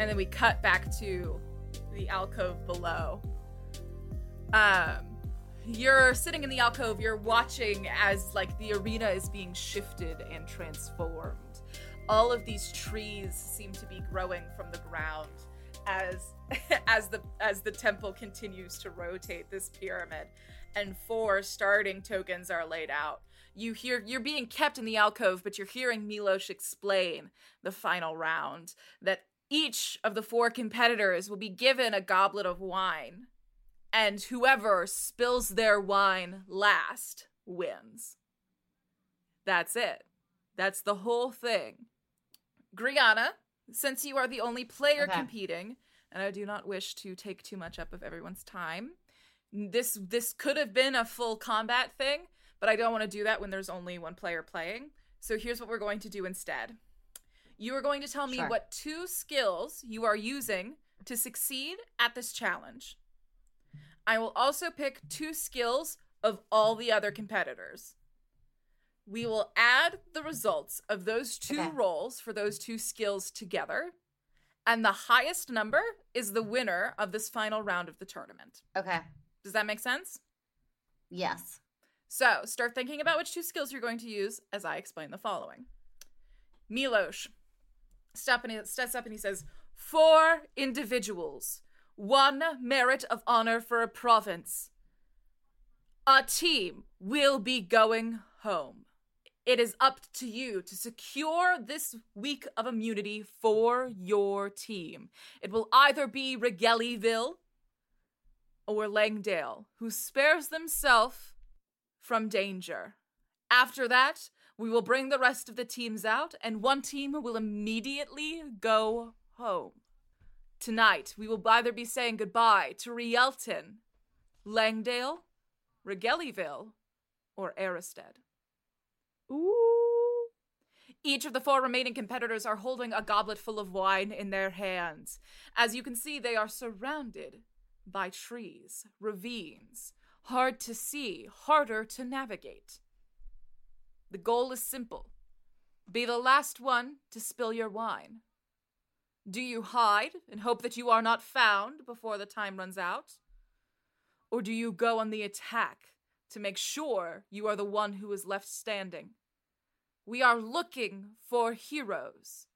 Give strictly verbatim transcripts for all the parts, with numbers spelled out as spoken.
And then we cut back to the alcove below. Um, you're sitting in the alcove. You're watching as, like, the arena is being shifted and transformed. All of these trees seem to be growing from the ground as as the as the temple continues to rotate this pyramid. And four starting tokens are laid out. You hear, you're being kept in the alcove, but you're hearing Miloš explain the final round, that each of the four competitors will be given a goblet of wine, and whoever spills their wine last wins. That's it. That's the whole thing. Griana, since you are the only player okay. competing, and I do not wish to take too much up of everyone's time, this this could have been a full combat thing, but I don't want to do that when there's only one player playing. So here's what we're going to do instead. You are going to tell me sure. what two skills you are using to succeed at this challenge. I will also pick two skills of all the other competitors. We will add the results of those two okay. rolls for those two skills together. And the highest number is the winner of this final round of the tournament. Okay. Does that make sense? Yes. So start thinking about which two skills you're going to use as I explain the following. Miloš. Step and he steps up and he says, four individuals, one merit of honor for a province. A team will be going home. It is up to you to secure this week of immunity for your team. It will either be Regelliville or Langdale, who spares themselves from danger. After that, we will bring the rest of the teams out, and one team will immediately go home. Tonight, we will either be saying goodbye to Rielton, Langdale, Regelliville, or Aristide. Ooh. Each of the four remaining competitors are holding a goblet full of wine in their hands. As you can see, they are surrounded by trees, ravines, hard to see, harder to navigate. The goal is simple. Be the last one to spill your wine. Do you hide and hope that you are not found before the time runs out? Or do you go on the attack to make sure you are the one who is left standing? We are looking for heroes.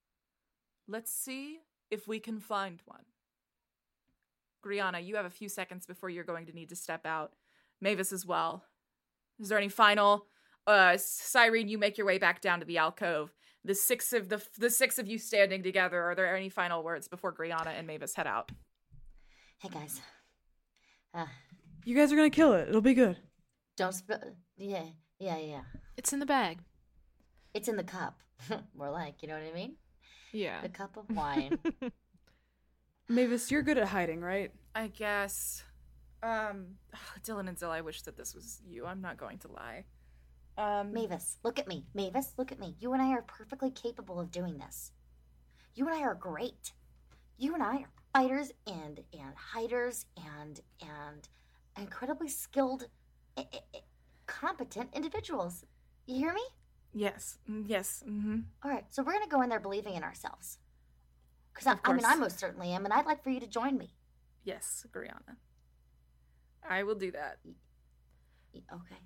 Let's see if we can find one. Griana, you have a few seconds before you're going to need to step out. Mavis as well. Is there any final... Uh, Cyrene, you make your way back down to the alcove. The six of the the six of you standing together. Are there any final words before Griana and Mavis head out? Hey guys, uh, you guys are gonna kill it. It'll be good. Don't spill. Yeah, yeah, yeah. It's in the bag. It's in the cup. More like, you know what I mean? Yeah. The cup of wine. Mavis, you're good at hiding, right? I guess. Um, Dylan and Zil, I wish that this was you. I'm not going to lie. Um, Mavis, look at me. Mavis, look at me. You and I are perfectly capable of doing this. You and I are great. You and I are fighters and and hiders and and incredibly skilled, I- I- competent individuals. You hear me? Yes. Yes. Mm-hmm. All right. So we're gonna go in there believing in ourselves. Because I mean, I most certainly am, and I'd like for you to join me. Yes, Griana. I will do that. Okay.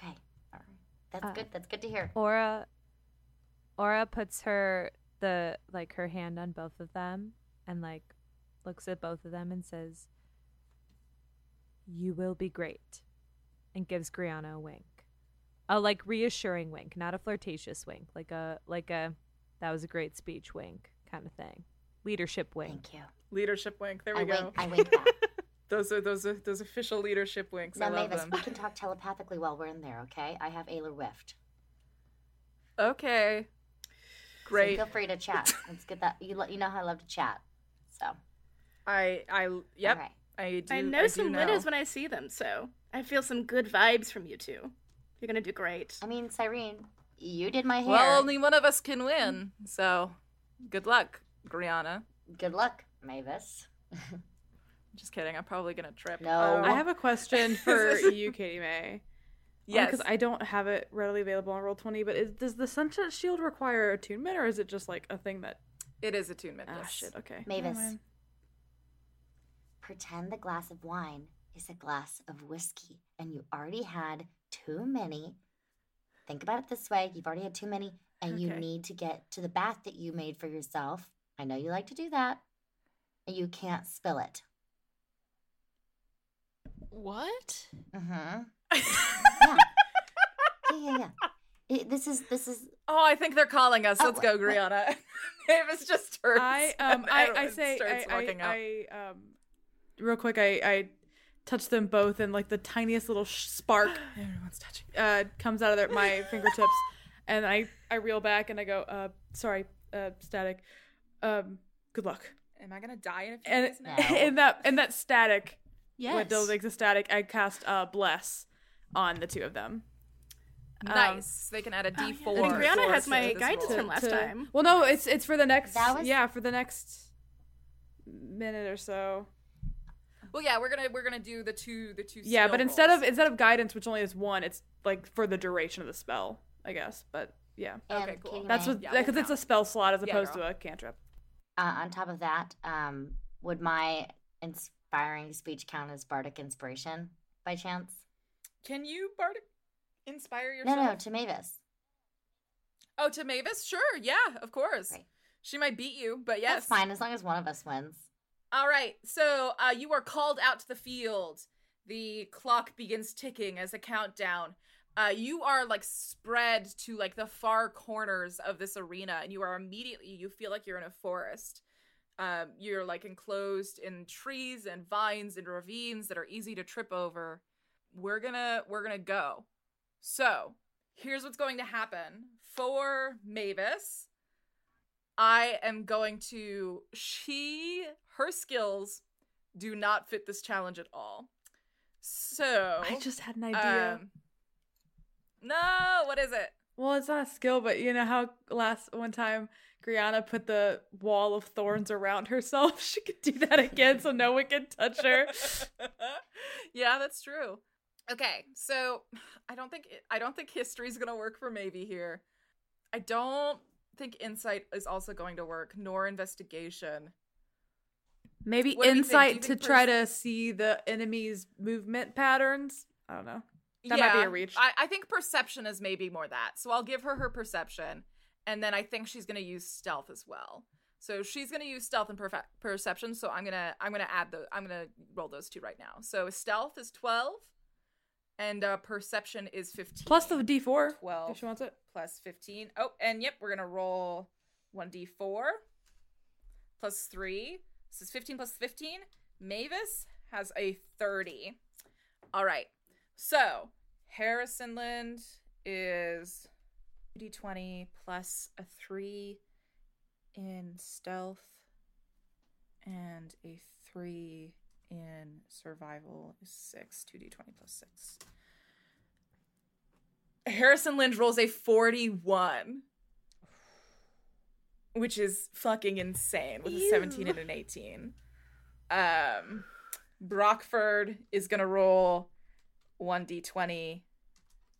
Okay. That's uh, good. That's good to hear. Aura, Aura puts her the like her hand on both of them and like looks at both of them and says, "You will be great," and gives Griana a wink, a like reassuring wink, not a flirtatious wink, like a like a that was a great speech wink kind of thing, leadership wink. Thank you. Leadership wink. There we I go. Wink, I wink back. Those are those are those official leadership winks. Now, I love Mavis, them. We can talk telepathically while we're in there, okay? I have Ayla Rift. Okay. Great. So feel free to chat. Let's get that. You you know how I love to chat, so. I I yep. Right. I do. I know I some do know. Winners when I see them, so I feel some good vibes from you two. You're gonna do great. I mean, Cyrene, you did my hair. Well, only one of us can win, so good luck, Griana. Good luck, Mavis. Just kidding. I'm probably going to trip. No. Um, I have a question for you, Katie May. Yes. Because um, I don't have it readily available on Roll twenty, but is, does the Sunset Shield require attunement, or is it just like a thing that It is attunement bliss. Ah, shit, okay. Mavis. Anyway. Pretend the glass of wine is a glass of whiskey, and you already had too many. Think about it this way. You've already had too many, and okay. you need to get to the bath that you made for yourself. I know you like to do that. And you can't spill it. What? Mm-hmm. Yeah. Yeah, yeah, yeah. It, this is this is. Oh, I think they're calling us. Let's oh, go, Griana. Mavis just turns. I um, I, I say, I, I, I um, real quick, I, I touch them both, and like the tiniest little sh- spark, everyone's touching, uh, comes out of their, my fingertips, and I, I reel back, and I go, uh, sorry, uh, static, um, good luck. Am I gonna die in a few and, days now? And that, and that static, yes, what Dylan makes a static. I cast uh, bless on the two of them. Nice. Um, they can add a D four. Oh, yeah. I think Griana has my guidance roll. from last to, to, time. Well, no, it's it's for the next. Was... Yeah, for the next minute or so. Well, yeah, we're gonna we're gonna do the two the two. Yeah, but instead rolls. of instead of guidance, which only is one, it's like for the duration of the spell, I guess. But yeah, and okay, cool. That's what because yeah, we'll it's a spell slot as opposed yeah, to a cantrip. Uh, on top of that, um, would my inspiring speech count as bardic inspiration by chance? Can you bardic? Inspire yourself? No, no, to Mavis. Oh, to Mavis? Sure, yeah, of course. Right. She might beat you, but yes. That's fine, as long as one of us wins. All right, so uh, you are called out to the field. The clock begins ticking as a countdown. Uh, you are, like, spread to, like, the far corners of this arena, and you are immediately, you feel like you're in a forest. Um, you're, like, enclosed in trees and vines and ravines that are easy to trip over. We're gonna, we're gonna go. So, here's what's going to happen. For Mavis, I am going to... She... Her skills do not fit this challenge at all. So... I just had an idea. Um, no! What is it? Well, it's not a skill, but you know how last one time Griana put the wall of thorns around herself? She could do that again so no one can touch her. Yeah, that's true. Okay, so I don't think I don't think history is going to work for Maybe here. I don't think insight is also going to work, nor investigation. Maybe what insight to pers- try to see the enemy's movement patterns. I don't know. That yeah, might be a reach. I, I think perception is maybe more that. So I'll give her her perception, and then I think she's going to use stealth as well. So she's going to use stealth and perfe- perception. So I'm gonna I'm gonna add the I'm gonna roll those two right now. So stealth is twelve. And uh, perception is fifteen. Plus the D four. twelve. If she wants it. Plus fifteen. Oh, and yep, we're going to roll one d four. Plus three. This is fifteen plus fifteen. Mavis has a thirty. All right. So, Harrison Lind is two d twenty plus a three in stealth and a three in survival is six. two d twenty plus six. Harrison Lind rolls a forty-one, which is fucking insane, with Ew. a seventeen and an eighteen. Um, Brockford is going to roll one d twenty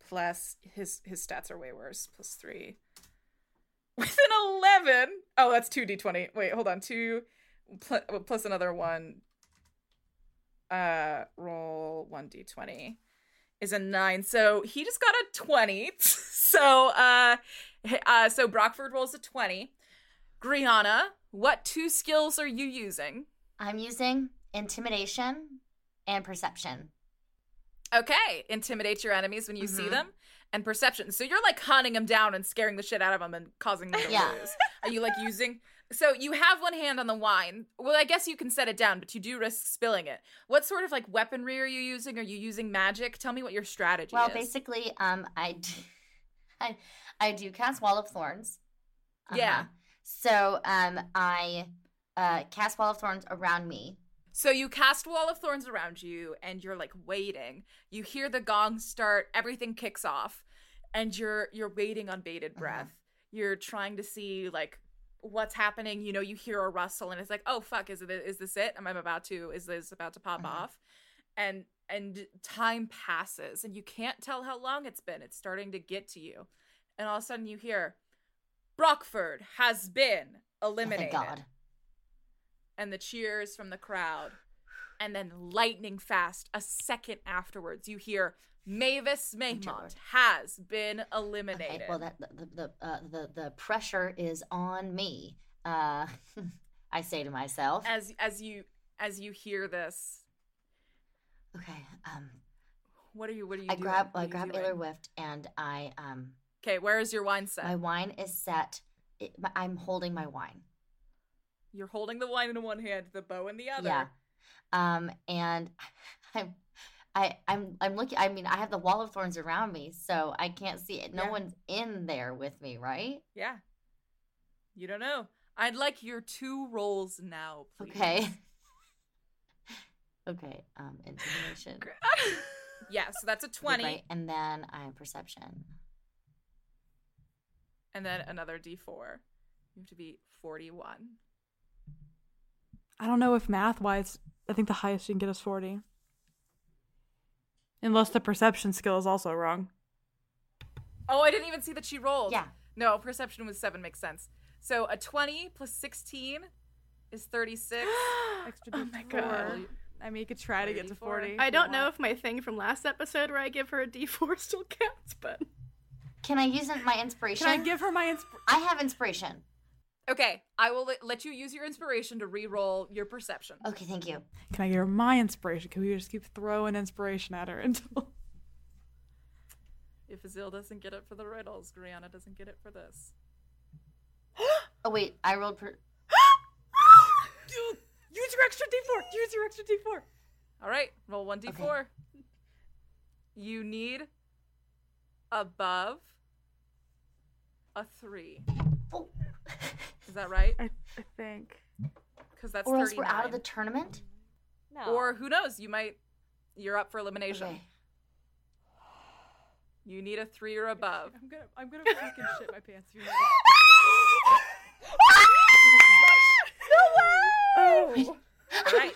plus, his his stats are way worse, plus three. With an eleven. Oh, that's two d twenty. Wait, hold on. two plus, plus another one. Uh, roll one d twenty is a nine. So he just got a twenty. so, uh, uh, so Brockford rolls a twenty. Griana, what two skills are you using? I'm using intimidation and perception. Okay, intimidate your enemies when you mm-hmm. see them, and perception. So you're like hunting them down and scaring the shit out of them and causing them to yeah. lose. Are you like using? So you have one hand on the wine. Well, I guess you can set it down, but you do risk spilling it. What sort of like weaponry are you using? Are you using magic? Tell me what your strategy well, is. Well, basically, um, I, do, I, I do cast Wall of Thorns. Uh-huh. Yeah. So um, I uh, cast Wall of Thorns around me. So you cast Wall of Thorns around you, and you're like waiting. You hear the gong start. Everything kicks off, and you're you're waiting on bated breath. Uh-huh. You're trying to see like. What's happening? You know, you hear a rustle, and it's like, oh fuck, is it? Is this it? Am I about to? Is this about to pop mm-hmm. off? And and time passes, and you can't tell how long it's been. It's starting to get to you, and all of a sudden you hear, Brockford has been eliminated. Oh, thank God. And the cheers from the crowd. And then lightning fast, a second afterwards, you hear Mavis Maymont has been eliminated. Okay, well, that, the the uh, the the pressure is on me. Uh, I say to myself as as you as you hear this. Okay. Um, what are you? What are you? I doing? grab I grab Illerwift and I um. Okay, where is your wine set? My wine is set. It, I'm holding my wine. You're holding the wine in one hand, the bow in the other. Yeah. Um, and I'm, I, I'm, I'm looking, I mean, I have the Wall of Thorns around me, so I can't see it. No yeah. one's in there with me, right? Yeah. You don't know. I'd like your two rolls now, please. Okay. okay. Um, intimidation. yeah. So that's a twenty. Right. And then I have perception. And then another D four. You have to be forty-one. I don't know if math-wise, I think the highest you can get is forty. Unless the perception skill is also wrong. Oh, I didn't even see that she rolled. Yeah. No, perception with seven makes sense. So a twenty plus sixteen is thirty-six. Extra oh, my God. I mean, you could try to get to forty. I don't know if my thing from last episode where I give her a D four still counts, but... Can I use my inspiration? Can I give her my inspiration? I have inspiration. Okay, I will let you use your inspiration to re-roll your perception. Okay, thank you. Can I give her my inspiration? Can we just keep throwing inspiration at her until... If Azil doesn't get it for the riddles, Griana doesn't get it for this. oh, wait, I rolled per... use your extra D four! Use your extra D four! All right, roll one D four. Okay. You need above a three. Oh. Is that right? I, I think. Because that's thirty-nine. Or else we're out of the tournament? No. Or who knows? You might... You're up for elimination. Okay. You need a three or above. I'm gonna... I'm gonna fucking shit my pants. You know? No way! Oh. All right.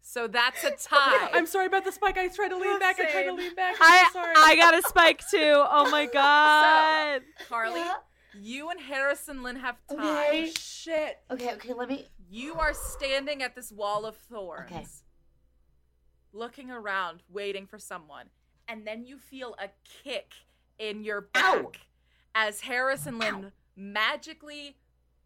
So that's a tie. I'm sorry about the spike. I tried to lean back. Same. I tried to lean back. I'm I, sorry. I got a spike, too. Oh, my God. So, Carly... Yeah. You and Harrison Lind have tied. Okay, shit. Okay, okay, let me... You are standing at this Wall of Thorns. Okay. Looking around, waiting for someone. And then you feel a kick in your back. Ow. As Harrison Lind Ow. magically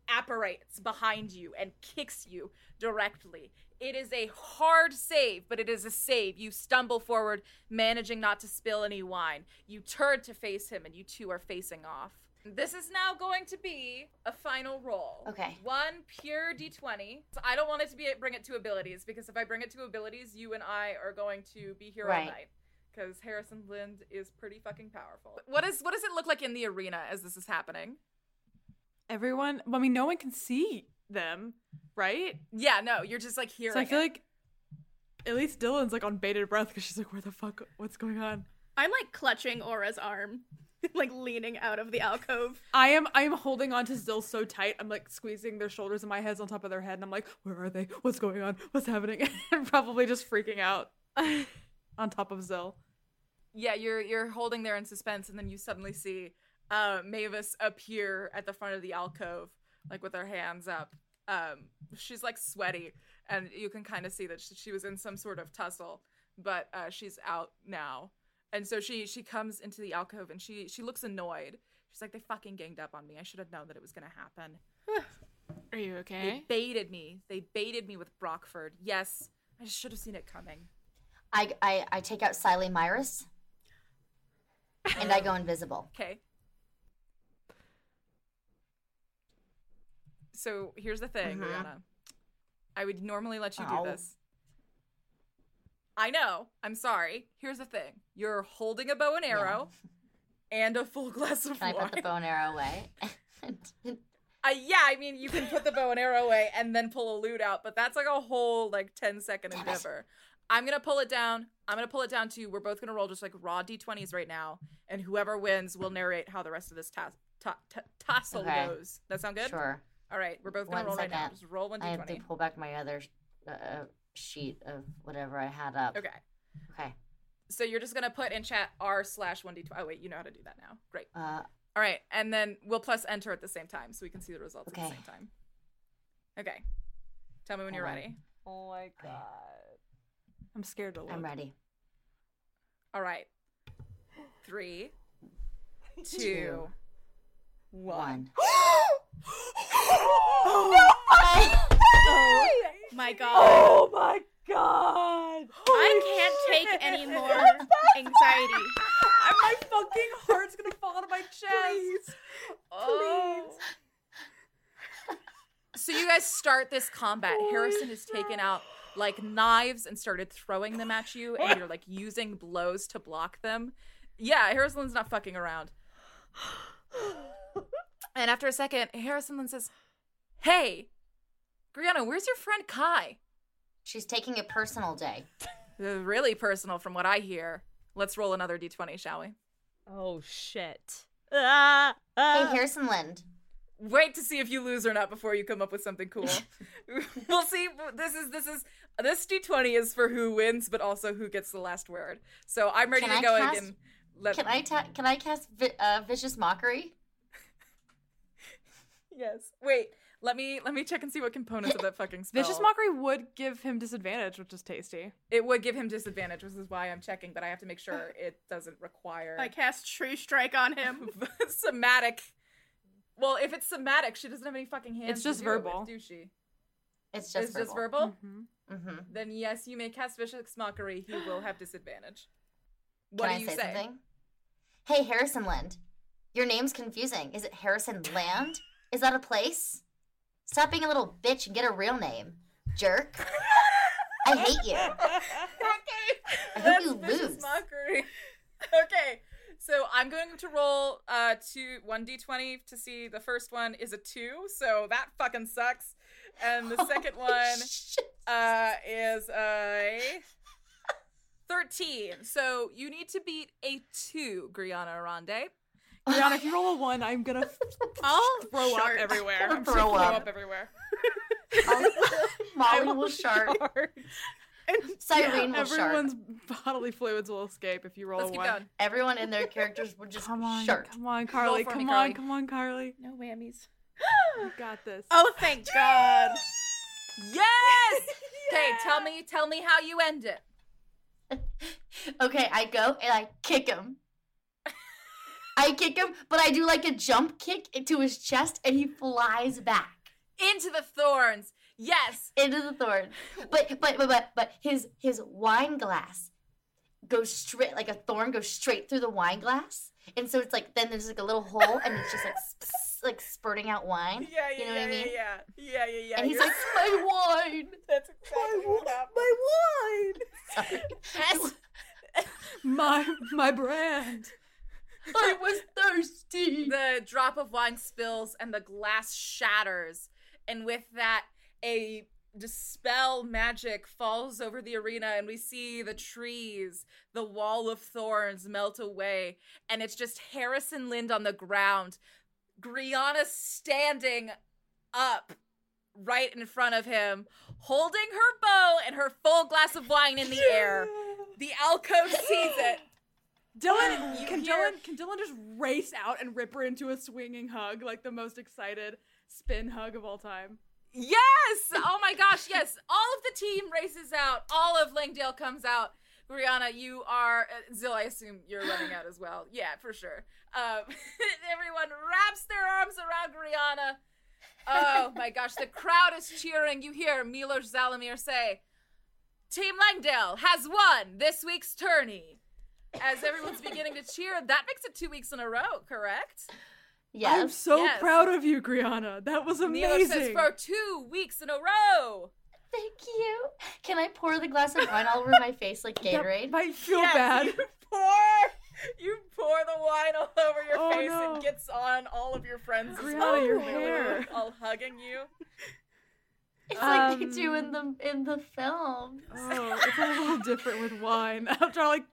apparates behind you and kicks you directly. It is a hard save, but it is a save. You stumble forward, managing not to spill any wine. You turn to face him, and you two are facing off. This is now going to be a final roll. Okay. One pure D twenty. So I don't want it to be bring it to abilities, because if I bring it to abilities, you and I are going to be here right. all night. Because Harrison Lind is pretty fucking powerful. What is what does it look like in the arena as this is happening? Everyone, I mean, no one can see them, right? Yeah, no, you're just like hearing it. So I feel it. like at least Dylan's like on bated breath because she's like, where the fuck, what's going on? I'm like clutching Aura's arm. Like leaning out of the alcove. I am I am holding on to Zil so tight. I'm like squeezing their shoulders and my head's on top of their head. And I'm like, where are they? What's going on? What's happening? And probably just freaking out on top of Zil. Yeah, you're you're holding there in suspense. And then you suddenly see uh, Mavis appear at the front of the alcove, like with her hands up. Um, she's like sweaty. And you can kind of see that she was in some sort of tussle. But uh, she's out now. And so she she comes into the alcove and she she looks annoyed. She's like, they fucking ganged up on me. I should have known that it was gonna happen. Are you okay? They baited me. They baited me with Brockford. Yes, I should have seen it coming. I I, I take out Silly Myrus and I go invisible. Okay. So here's the thing, mm-hmm. Rihanna. I would normally let you Ow. do this. I know. I'm sorry. Here's the thing. You're holding a bow and arrow yeah. and a full glass of wine. Can I put the bow and arrow away? uh, yeah, I mean, you can put the bow and arrow away and then pull a lute out, but that's like a whole like ten-second Damn endeavor. It. I'm going to pull it down. I'm going to pull it down to we're both going to roll just like raw D twenties right now, and whoever wins will narrate how the rest of this ta- ta- ta- tussle okay. goes. That sound good? Sure. All right. We're both going to roll second. right now. Just roll one D twenty. I have to pull back my other... Uh, sheet of whatever I had up. Okay. Okay. So you're just going to put in chat r slash one d twenty. Oh, wait, you know how to do that now. Great. Uh, All right, and then we'll plus enter at the same time so we can see the results okay. at the same time. Okay. Tell me when you're um, ready. Oh my god. I'm scared to look. I'm ready. All right. Three, two, two one. one. Oh, no! Oh my god. Oh my god. Holy I can't shit. Take any more anxiety. My fucking heart's gonna fall out of my chest. Please. Oh. Please. So you guys start this combat. Holy Harrison has God. Taken out like knives and started throwing them at you, and you're like using blows to block them. Yeah, Harrison Lynn's not fucking around. And after a second, Harrison Lynn says, "Hey, Griana, where's your friend Kai?" She's taking a personal day. Really personal, from what I hear. Let's roll another d twenty, shall we? Oh shit! Ah, ah. Hey, Harrison Lind. Wait to see if you lose or not before you come up with something cool. We'll see. This is this is this d twenty is for who wins, but also who gets the last word. So I'm ready can to I go cast, again. Let can I ta- can I cast vi- uh, Vicious Mockery? Yes. Wait. Let me let me check and see what components of that fucking spell. Vicious Mockery would give him disadvantage, which is tasty. It would give him disadvantage, which is why I'm checking, but I have to make sure it doesn't require... I cast Tree Strike on him. Somatic. Well, if it's somatic, she doesn't have any fucking hands. It's just to do verbal. It with, do she? It's just it's verbal. It's just verbal? Mm-hmm. Mm-hmm. Then yes, you may cast Vicious Mockery. He will have disadvantage. What Can do I you say? say? Something? Hey, Harrison Land. Your name's confusing. Is it Harrison Land? Is that a place? Stop being a little bitch and get a real name, jerk. I hate you. Okay. I hope you lose. Mockery. Okay, so I'm going to roll uh, two, one d twenty to see the first one is a two, so that fucking sucks. And the second oh, one uh, is a thirteen. So you need to beat a two, Griana Arande. Brianna, if you roll a one, I'm gonna I'll throw up everywhere. I'm gonna throw up everywhere. Molly will shart. And Cyrene yeah, will shart. Everyone's bodily fluids will escape if you roll Let's a one. Keep going. Everyone in their characters will just come on, shart. Come on, Carly. Come me, on, Carly. Come on, Carly. No whammies. You got this. Oh, thank God. Yes. Okay, yeah. tell me, tell me how you end it. Okay, I go and I kick him. I kick him, but I do like a jump kick into his chest, and he flies back into the thorns. Yes, into the thorns. But but but but, but his his wine glass goes straight, like a thorn goes straight through the wine glass, and so it's like then there's like a little hole, and it's just like sp- like spurting out wine. Yeah, yeah, you know yeah, what yeah, I mean? yeah, yeah, yeah, yeah. And he's You're... like, my wine. That's exactly my, what happened. My wine. Sorry. That's... my my brand. I was thirsty. The drop of wine spills and the glass shatters. And with that, a dispel magic falls over the arena, and we see the trees, the wall of thorns melt away. And it's just Harrison Lind on the ground. Griana standing up right in front of him, holding her bow and her full glass of wine in the air. The alcove sees it. Dylan, can hear... Dylan, can Dylan just race out and rip her into a swinging hug, like the most excited spin hug of all time? Yes! Oh my gosh, yes. All of the team races out. All of Langdale comes out. Griana, you are... Uh, Zil, I assume you're running out as well. Yeah, for sure. Um, everyone wraps their arms around Griana. Oh my gosh, the crowd is cheering. You hear Miloš Zalimir say, Team Langdale has won this week's tourney. As everyone's beginning to cheer, that makes it two weeks in a row, correct? Yes. I'm so yes. proud of you, Griana. That was amazing. Miloš says for two weeks in a row. Thank you. Can I pour the glass of wine all over my face like Gatorade? That might feel yes, bad. You pour, you pour the wine all over your oh, face no. and gets on all of your friends. Griana, well. Your hair. All hugging you. It's um, like they do in the in the film. Oh, it's a little different with wine. After like.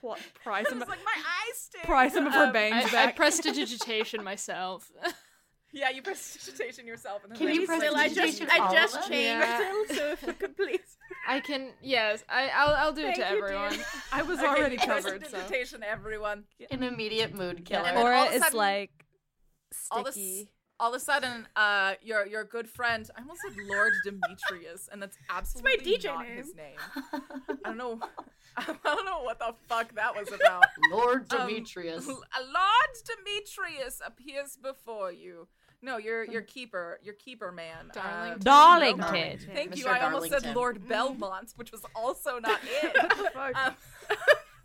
Pl- pry some, of, like, my pry some of her um, bangs I, back. I prestidigitation myself. Yeah, you prestidigitation yourself. And then can you prestidigitation I just, I just changed yeah. so if you could please. I can, yes. I, I'll I'll do Thank it to everyone. Dude. I was okay, already covered. Prestidigitation so. Everyone. An immediate mood killer. Yeah, Aura is sudden, like, sticky. All, this, all of a sudden, uh, your your good friend, I almost said Lord Demetrius, and that's absolutely that's my D J not name. his name. I don't know. I don't know what the fuck that was about. Lord Demetrius. Um, Lord Demetrius appears before you. No, your your keeper, your keeper man, Darlington. Uh, Darlington. Darlington. Thank Mister you. I almost Darlington. said Lord Belmont, which was also not it. um,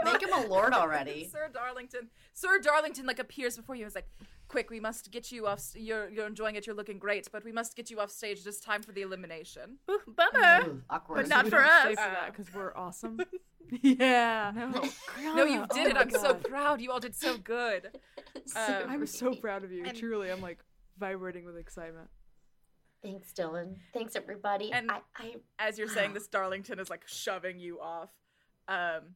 Make him a lord already, Sir Darlington. Sir Darlington like appears before you. Is like, quick, we must get you off. St- you're you're enjoying it. You're looking great, but we must get you off stage. Just time for the elimination. Ooh, bummer, Ooh, awkward. but not so for us. Stay for uh, that because we're awesome. Yeah. No, no you did oh it. I'm God. so proud. You all did so good. So um, I'm so proud of you. And, truly, I'm like. vibrating with excitement. Thanks, Dylan. Thanks, everybody. And I, I, as you're saying this, Darlington is like shoving you off. Um,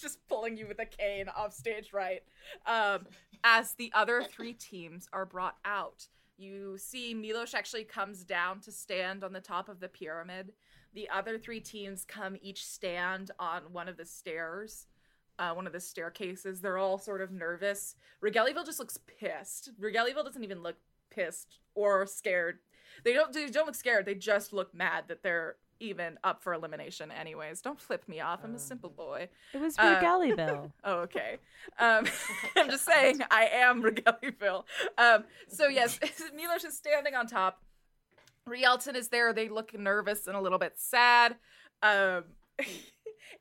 just pulling you with a cane off stage, right? Um, as the other three teams are brought out, you see Miloš actually comes down to stand on the top of the pyramid. The other three teams come each stand on one of the stairs. Uh, one of the staircases. They're all sort of nervous. Regelliville just looks pissed. Regelliville doesn't even look pissed or scared. They don't They don't look scared. They just look mad that they're even up for elimination anyways. Don't flip me off. I'm a simple boy. It was Regelliville. Um, oh, okay. Um, I'm just saying I am Regelliville. Um, so, yes, Miloš is standing on top. Rielton is there. They look nervous and a little bit sad. Um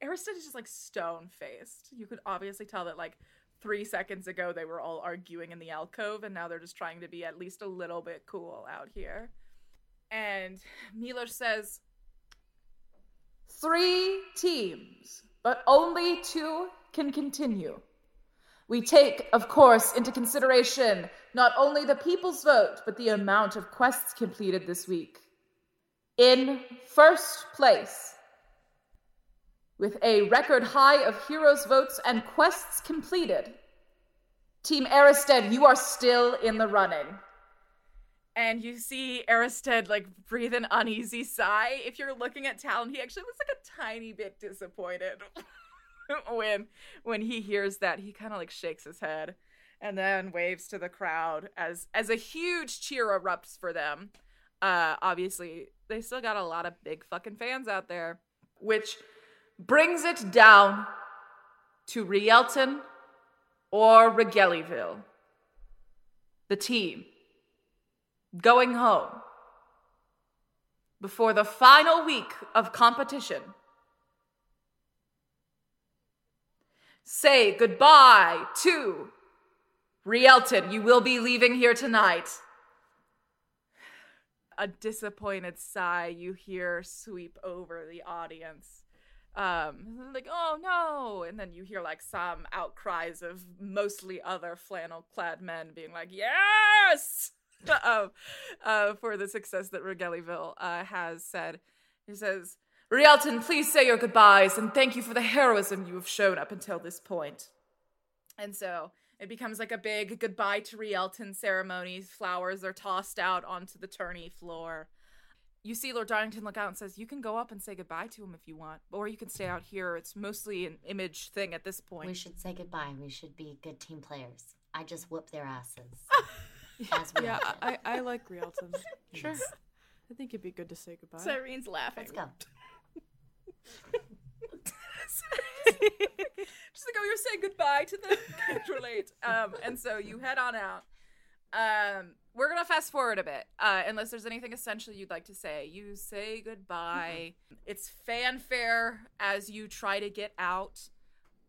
Aristide is just like stone faced. You could obviously tell that like three seconds ago they were all arguing in the alcove and now they're just trying to be at least a little bit cool out here. And Miloš says, three teams, but only two can continue. We take, of course, into consideration not only the people's vote, but the amount of quests completed this week. In first place, with a record high of heroes' votes and quests completed, Team Aristide, you are still in the running. And you see Aristide like breathe an uneasy sigh. If you're looking at Talon, he actually looks like a tiny bit disappointed when when he hears that. He kind of like shakes his head and then waves to the crowd as as a huge cheer erupts for them. Uh, obviously, they still got a lot of big fucking fans out there, which brings it down to Rielton or Regelliville. The team going home before the final week of competition. Say goodbye to Rielton. You will be leaving here tonight. A disappointed sigh you hear sweep over the audience. Um, like, oh no, and then you hear like some outcries of mostly other flannel-clad men being like, yes, uh, uh, for the success that Regelliville uh, has said. He says, Rielton, please say your goodbyes and thank you for the heroism you have shown up until this point. And so it becomes like a big goodbye to Rielton ceremony. Flowers are tossed out onto the tourney floor. You see Lord Darlington look out and says, you can go up and say goodbye to him if you want, or you can stay out here. It's mostly an image thing at this point. We should say goodbye. We should be good team players. I just whoop their asses. As we yeah, I, I like Rielton. Sure. I think it'd be good to say goodbye. Cyrene's laughing. Let's go. Just like, oh, you're saying goodbye to them? Can't relate. Um, and so you head on out. Um, we're going to fast forward a bit, uh, unless there's anything essential you'd like to say. You say goodbye. Mm-hmm. It's fanfare as you try to get out.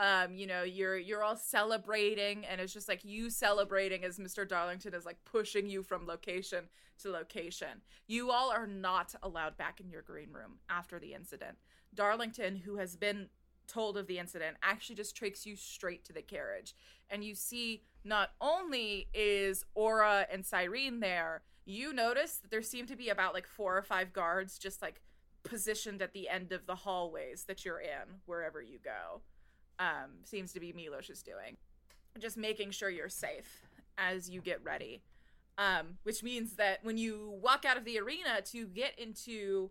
Um, you know, you're you're all celebrating, and it's just like you celebrating as Mister Darlington is like pushing you from location to location. You all are not allowed back in your green room after the incident. Darlington, who has been told of the incident, actually just takes you straight to the carriage. And you see not only is Aura and Cyrene there, you notice that there seem to be about like four or five guards just like positioned at the end of the hallways that you're in, wherever you go. Um, seems to be Miloš is doing. Just making sure you're safe as you get ready. Um, which means that when you walk out of the arena to get into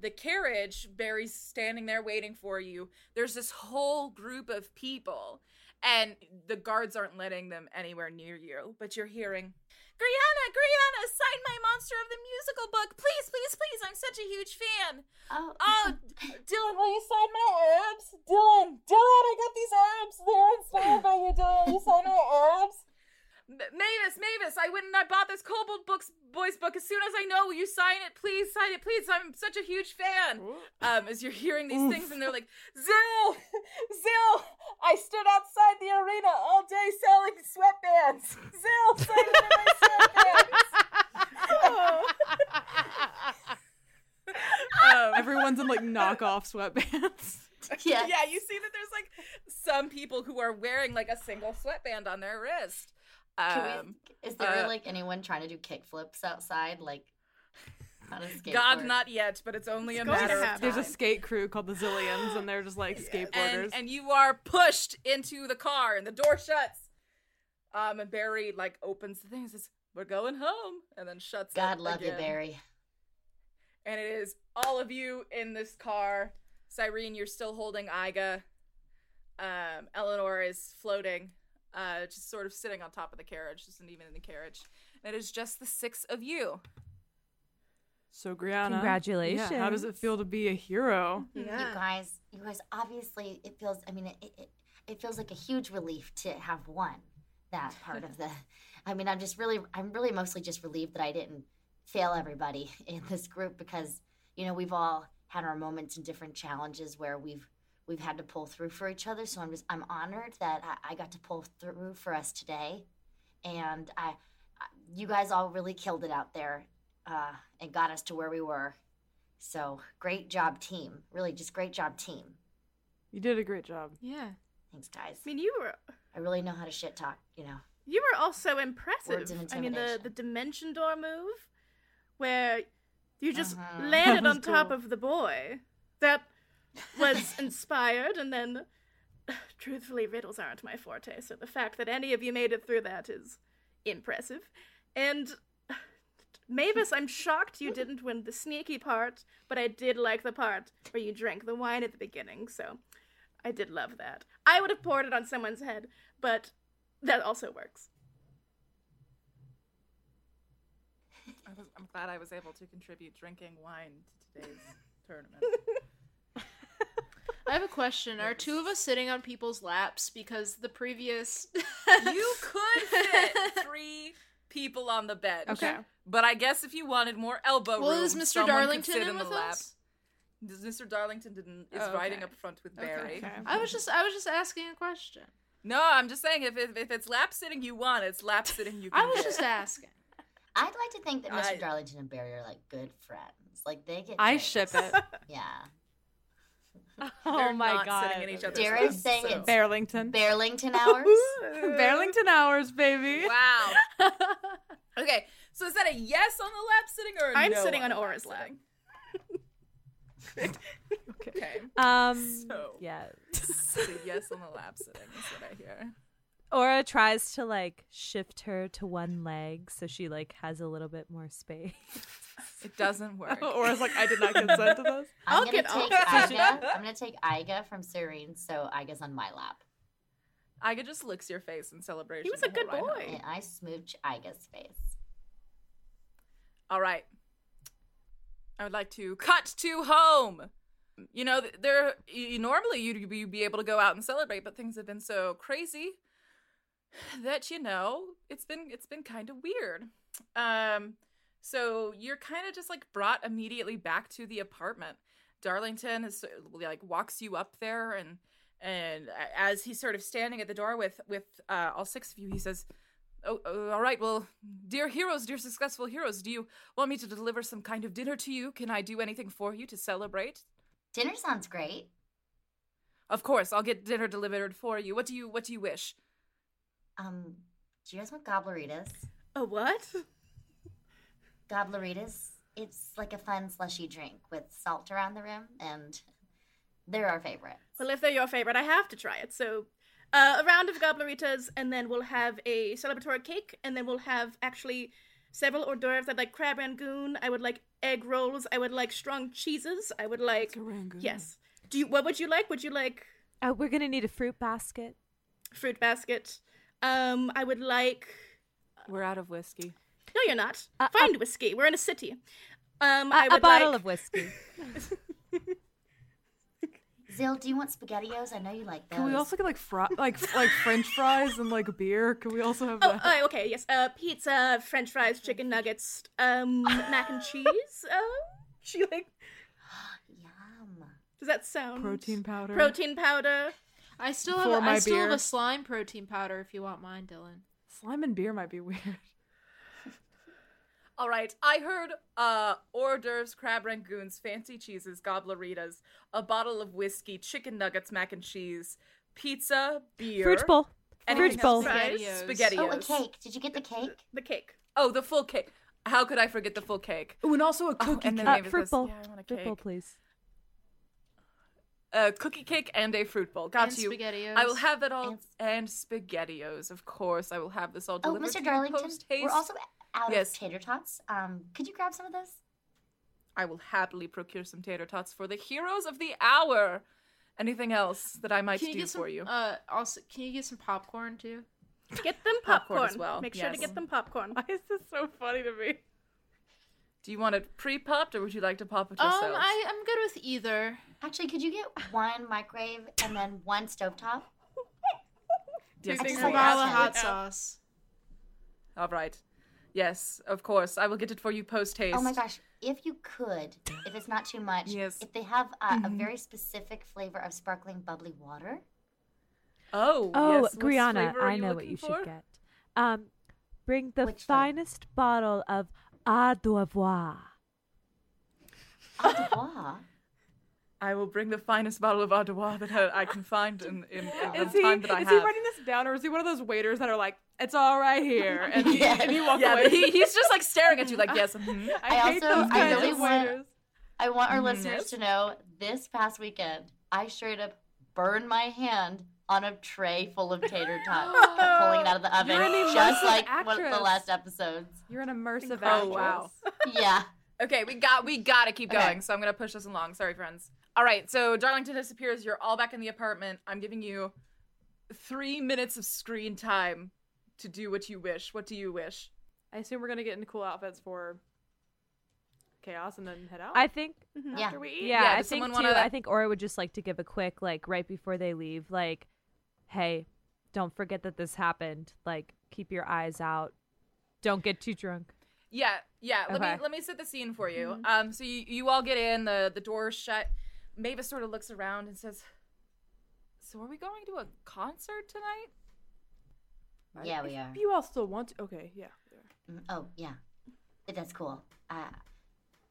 the carriage, Barry's standing there waiting for you. There's this whole group of people, and the guards aren't letting them anywhere near you, but you're hearing, Griana, Griana, sign my Monster of the Musical book. Please, please, please. I'm such a huge fan. Oh, oh Dylan, will you sign my abs? Dylan, Dylan, I got these abs. They're inspired by you, Dylan. You sign my abs? M- Mavis, Mavis, I went and I bought this Kobold Books Boys book. As soon as I know, will you sign it? Please, sign it, please. I'm such a huge fan. Um, as you're hearing these Oof. things, and they're like, Zil, Zil, I stood outside the arena all day selling sweatbands. Zil, sign my sweatbands. Oh. um, Everyone's in like knockoff sweatbands. Yeah, yeah. You see that there's like some people who are wearing like a single sweatband on their wrist. Um, we, is there uh, like anyone trying to do kickflips outside? Like, on a skateboard? God, not yet, but it's only it's a matter of time. There's a skate crew called the Zillions, and they're just like yeah. skateboarders. And, and you are pushed into the car, and the door shuts. Um, and Barry like opens the thing and says, "We're going home," and then shuts. God it love again. You, Barry. And it is all of you in this car. Cyrene, you're still holding Iga. Um, Eleanor is floating. Uh, just sort of sitting on top of the carriage, just not even in the carriage. And it is just the six of you. So, Griana, congratulations. Yeah, how does it feel to be a hero? Yeah. You guys, you guys, obviously, it feels, I mean, it, it, it feels like a huge relief to have won that part of the, I mean, I'm just really, I'm really mostly just relieved that I didn't fail everybody in this group because, you know, we've all had our moments in different challenges where we've, We've had to pull through for each other, so I'm just I'm honored that I, I got to pull through for us today, and I, I you guys all really killed it out there, uh, and got us to where we were. So great job, team! Really, just great job, team. You did a great job. Yeah. Thanks, guys. I mean, you were. I really know how to shit talk. You know. You were also impressive. Words of intimidation. I mean, the the Dimension Door move, where you just uh-huh. landed on top cool. of the boy. That. was inspired, and then, truthfully, riddles aren't my forte, so the fact that any of you made it through that is impressive. And, Mavis, I'm shocked you didn't win the sneaky part, but I did like the part where you drank the wine at the beginning, so I did love that. I would have poured it on someone's head, but that also works. I was, I'm glad I was able to contribute drinking wine to today's tournament. I have a question. Are two of us sitting on people's laps because the previous... You could fit three people on the bench. Okay. But I guess if you wanted more elbow room, well, is Mister Darlington sit in, in with the us? Lap. Mister Darlington didn't, is oh, okay. riding up front with Barry. Okay. Okay. I was just I was just asking a question. No, I'm just saying if if, if it's lap sitting you want, it's lap sitting you can I was get. just asking. I'd like to think that Mister I, Darlington and Barry are like good friends. Like they get I ship it. Yeah. Oh They're my not god! Sitting in each other's Darren's lips, saying so. It's Darlington. Darlington hours. Darlington hours, baby. Wow. Okay, so is that a yes on the lap sitting or a I'm no sitting on Aura's lap? Okay. Okay. Um. So yeah. So yes on the lap sitting is what I hear. Aura tries to like shift her to one leg so she like has a little bit more space. It doesn't work. Aura's like, I did not consent to this. I'm gonna take Iga. I'm gonna take Iga from Cyrene, so Iga's on my lap. Iga just licks your face in celebration. He was a good boy. And I smooch Iga's face. All right. I would like to cut to home. You know, there you, normally you'd, you'd be able to go out and celebrate, but things have been so crazy that you know it's been it's been kind of weird. Um. So you're kind of just, like, brought immediately back to the apartment. Darlington, is like, walks you up there, and and as he's sort of standing at the door with, with uh, all six of you, he says, oh, oh, all right, well, dear heroes, dear successful heroes, do you want me to deliver some kind of dinner to you? Can I do anything for you to celebrate? Dinner sounds great. Of course, I'll get dinner delivered for you. What do you, what do you wish? Um, do you guys want gobleritas? A what? Gobleritas, it's like a fun slushy drink with salt around the rim, and they're our favorite. Well, if they're your favorite, I have to try it. So uh, a round of gobleritas, and then we'll have a celebratory cake, and then we'll have actually several hors d'oeuvres. I'd like crab rangoon. I would like egg rolls. I would like strong cheeses. I would like... Yes. Do you? What would you like? Would you like... Uh, we're going to need a fruit basket. Fruit basket. Um, I would like... We're out of whiskey. No, you're not. Uh, Find uh, whiskey. We're in a city. Um, uh, I would a bottle like... of whiskey. Zil, do you want SpaghettiOs? I know you like those. Can we also get like fr- like like French fries and like beer? Can we also have oh, that? Oh, okay, yes. Uh, pizza, French fries, chicken nuggets, um, mac and cheese. Um, she like. Yum. Does that sound? Protein powder. Protein powder. I still have. A, I still beer. have a slime protein powder. If you want mine, Dylan. Slime and beer might be weird. All right, I heard uh, hors d'oeuvres, crab rangoons, fancy cheeses, gobbleritas, a bottle of whiskey, chicken nuggets, mac and cheese, pizza, beer. Fruit bowl. Fruit bowl. SpaghettiOs. SpaghettiOs. Oh, a cake. Did you get the cake? The, the cake. Oh, the full cake. How could I forget the full cake? Oh, and also a cookie oh, cake. Uh, fruit bowl. Yeah, I want a cake. Fruit bowl, please. A cookie cake and a fruit bowl. Got and you. SpaghettiOs. I will have that all. And, and SpaghettiOs, of course. I will have this all delivered. Oh, Mister Darlington, post-haste. We're also... Out yes. of tater tots. Um, could you grab some of those? I will happily procure some tater tots for the heroes of the hour. Anything else that I might can do you for some, you? Uh, also, can you get some popcorn too? Get them popcorn, popcorn as well. Make yes. sure to get them popcorn. Why is this so funny to me? Do you want it pre-popped or would you like to pop it yourself? Um, I, I'm good with either. Actually, could you get one microwave and then one stovetop? Yes, I just like hot sauce. All right. Yes, of course. I will get it for you post-haste. Oh my gosh, if you could, if it's not too much, yes. if they have uh, mm-hmm. a very specific flavor of sparkling bubbly water. Oh, oh yes. Griana, I know what you for? should get. Um, bring the Which finest one? bottle of Eau de Bois. Eau de Bois? I will bring the finest bottle of Eau de Bois that I, I can find in, in, in the he, time that I is have. Is he writing this down, or is he one of those waiters that are like, it's all right here, and, yes. he, and he walks yeah, away? He, he's just like staring at you like, yes. Mm-hmm. I, I hate also, those I really want, waiters. I want our listeners yes. to know, this past weekend, I straight up burned my hand on a tray full of tater tots, oh, pulling it out of the oven, just like one of the last episodes. You're an immersive actress. Oh, wow. Yeah. Okay, we got we got to keep going, okay. so I'm going to push us along. Sorry, friends. All right, so Darlington disappears. You're all back in the apartment. I'm giving you three minutes of screen time to do what you wish. What do you wish? I assume we're going to get into cool outfits for Chaos and then head out? I think. Mm-hmm. Yeah. After we eat? Yeah, yeah I think, too, wanna... I think Aura would just like to give a quick, like, right before they leave, like, hey, don't forget that this happened. Like, keep your eyes out. Don't get too drunk. Yeah, yeah. Okay. Let me let me set the scene for you. Mm-hmm. Um, So you, you all get in. The, the door's shut. Mavis sort of looks around and says, so are we going to a concert tonight? Yeah, we if are. You all still want to? Okay, yeah. yeah. Mm, oh, yeah. That's cool. Uh,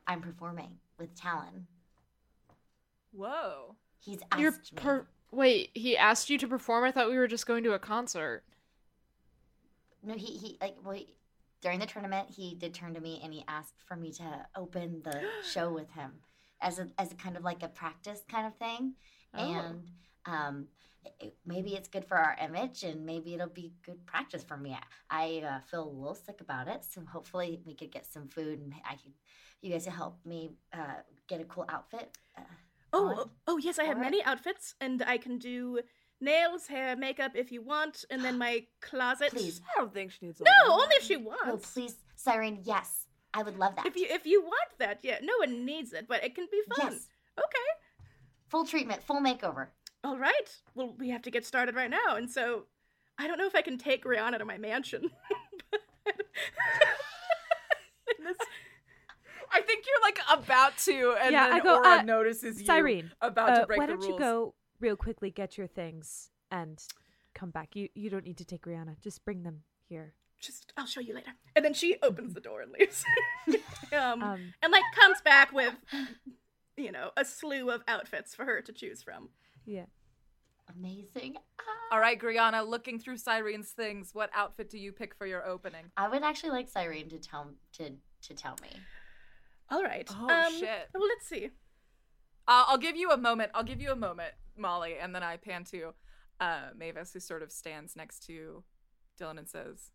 I'm performing with Talon. Whoa. He's asked You're per- me. Wait, he asked you to perform? I thought we were just going to a concert. No, he, he like, well, he, during the tournament, he did turn to me and he asked for me to open the show with him. As a as a kind of like a practice kind of thing, oh. and um, it, maybe it's good for our image, and maybe it'll be good practice for me. I, I uh, feel a little sick about it, so hopefully we could get some food, and I could you guys could help me uh, get a cool outfit. Uh, oh, oh, oh yes, I have it. many outfits, and I can do nails, hair, makeup if you want, and then my closet. Please, I don't think she needs. No, only if she wants. No, please, Cyrene, yes. I would love that. If you if you want that, yeah. No one needs it, but it can be fun. Yes. Okay. Full treatment, full makeover. All right. Well, we have to get started right now, and so I don't know if I can take Rihanna to my mansion. this, I think you're like about to, and yeah, then go, Aura uh, notices you Cyrene, about uh, to break the rules. Why don't you go real quickly, get your things, and come back. You you don't need to take Rihanna. Just bring them here. Just, I'll show you later. And then she opens the door and leaves. um, um, and, like, comes back with, you know, a slew of outfits for her to choose from. Yeah. Amazing. All right, Griana, looking through Cyrene's things, what outfit do you pick for your opening? I would actually like Cyrene to tell to, to tell me. All right. Oh, um, shit. Well, let's see. Uh, I'll give you a moment. I'll give you a moment, Molly, and then I pan to uh, Mavis, who sort of stands next to Dylan and says...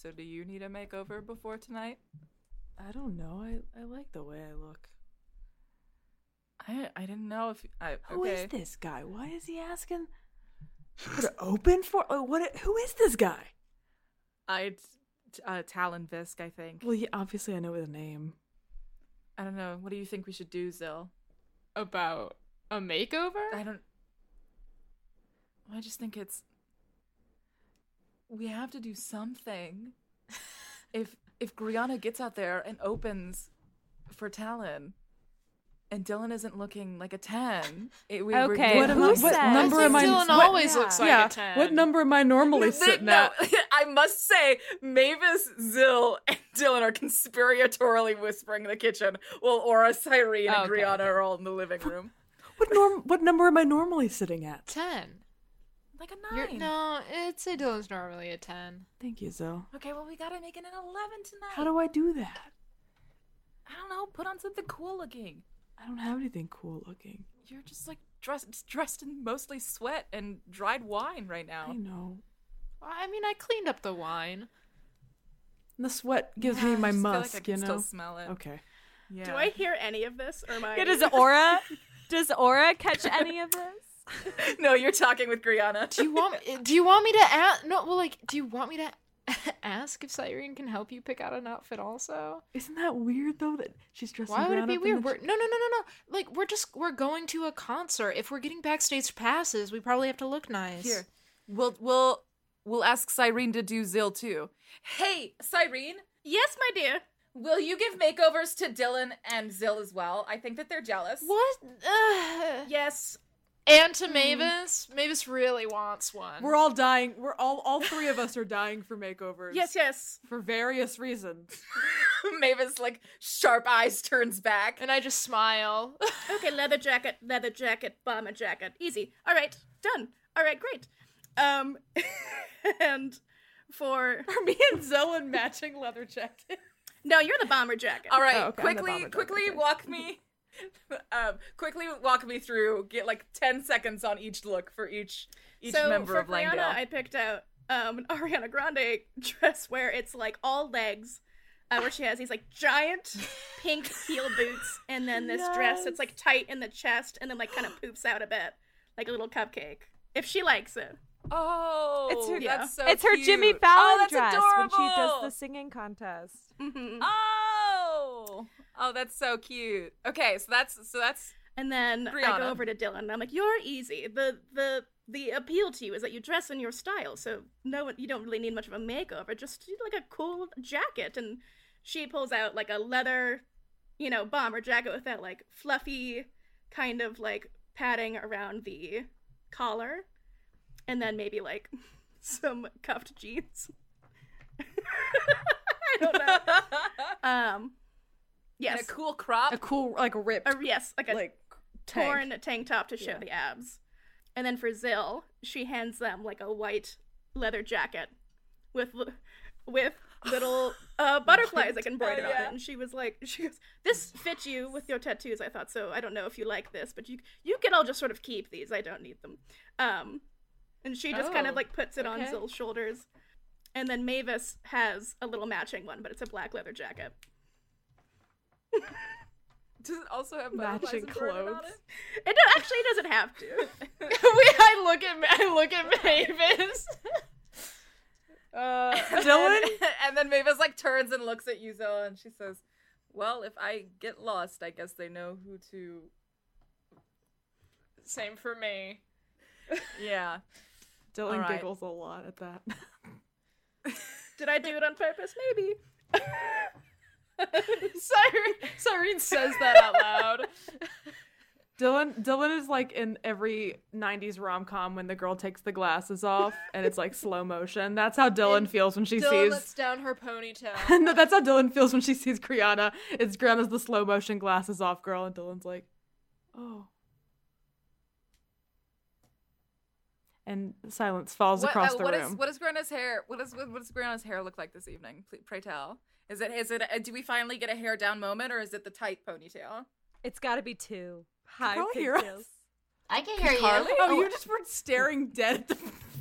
So do you need a makeover before tonight? I don't know. I, I like the way I look. I I didn't know if... I, okay. Who is this guy? Why is he asking to open for... What? Who is this guy? I, uh, Talon Visk, I think. Well, yeah, obviously I know his name. I don't know. What do you think we should do, Zil? About a makeover? I don't... I just think it's... We have to do something. if if Griana gets out there and opens for Talon... And Dylan isn't looking like a ten. It, we, okay, what, who I, what says? Number am I? Dylan what, always yeah. looks like yeah. a ten. What number am I normally sitting no, at? I must say, Mavis, Zil, and Dylan are conspiratorially whispering in the kitchen, while Aura, Cyrene, and okay, Griana okay. are all in the living room. What norm? What number am I normally sitting at? Ten. Like a nine. You're, no, I'd say Dylan's normally a ten. Thank you, Zil. Okay, well, we gotta make it an eleven tonight. How do I do that? I don't know. Put on something cool looking. I don't have anything cool looking. You're just like dressed dressed in mostly sweat and dried wine right now. I know. I mean, I cleaned up the wine. And the sweat gives yeah, me my musk, like I you know. Still smell it. Okay. Yeah. Do I hear any of this, or am I? Yeah, does Aura? does Aura catch any of this? No, you're talking with Griana. do you want? Do you want me to ask? No, well, like, do you want me to? Ask if Cyrene can help you pick out an outfit also. Isn't that weird though that she's dressing Why would it be weird? She... We're, no, no, no, no, no. Like we're just we're going to a concert. If we're getting backstage passes, we probably have to look nice. Here. We'll we'll we'll ask Cyrene to do Zil too. Hey, Cyrene. Yes, my dear. Will you give makeovers to Dylan and Zil as well? I think that they're jealous. What? Uh... Yes. And to Mavis, mm. Mavis really wants one. We're all dying. We're all, all three of us are dying for makeovers. Yes, yes. For various reasons. Mavis, like, sharp eyes turns back. And I just smile. Okay, leather jacket, leather jacket, bomber jacket. Easy. All right, done. All right, great. Um, and for... Are me and Zoe in matching leather jacket? No, you're the bomber jacket. All right, oh, okay. quickly, quickly jacket. walk me... Um, quickly walk me through. Get like ten seconds on each look for each each so member for of Langdale. Ariana, I picked out um, an Ariana Grande dress where it's like all legs, uh, where she has these like giant pink heel boots, and then this yes. dress that's like tight in the chest, and then like kind of poops out a bit, like a little cupcake. If she likes it. Oh, it's her, yeah. that's so it's her Jimmy Fallon oh, dress adorable. When she does the singing contest. Mm-hmm. Oh, oh, that's so cute. Okay, so that's so that's. And then Brianna. I go over to Dylan, and I'm like, "You're easy. the the The appeal to you is that you dress in your style, so no, you don't really need much of a makeover. Just like a cool jacket." And she pulls out like a leather, you know, bomber jacket with that like fluffy kind of like padding around the collar. And then maybe, like, some cuffed jeans. I don't know. Um, yes. And a cool crop. A cool, like, ripped. A, yes, like a like, torn tank. tank top to show yeah. the abs. And then for Zil, she hands them, like, a white leather jacket with with little uh, butterflies, like, embroidered uh, yeah. on it. And she was like, she goes, "This fits you with your tattoos, I thought, so I don't know if you like this, but you, you can all just sort of keep these. I don't need them." Um... And she just oh, kind of, like, puts it okay. on Zill's shoulders. And then Mavis has a little matching one, but it's a black leather jacket. Does it also have matching clothes? It? It don't, actually doesn't have to. we, I look at I look at Mavis. uh, Dylan? Then, and then Mavis, like, turns and looks at you, Zill, and she says, "Well, if I get lost, I guess they know who to..." Same for me. Yeah. Dylan right. giggles a lot at that. Did I do it on purpose? Maybe. Cyrene, Cyrene says that out loud. Dylan Dylan is like in every nineties rom-com when the girl takes the glasses off and it's like slow motion. That's how Dylan and feels when she Dylan sees... Dylan lets down her ponytail. No, that's how Dylan feels when she sees Griana. It's Grandma's the slow motion glasses off girl and Dylan's like, "Oh." And silence falls what, across uh, the what room. Is, what is Griana's hair? What is what does Griana's hair look like this evening? Please, pray tell. Is it is it? A, do we finally get a hair down moment, or is it the tight ponytail? It's got to be two. Hi, can you hear us? I can hear Carly? you. Oh, oh, you just were staring dead at the.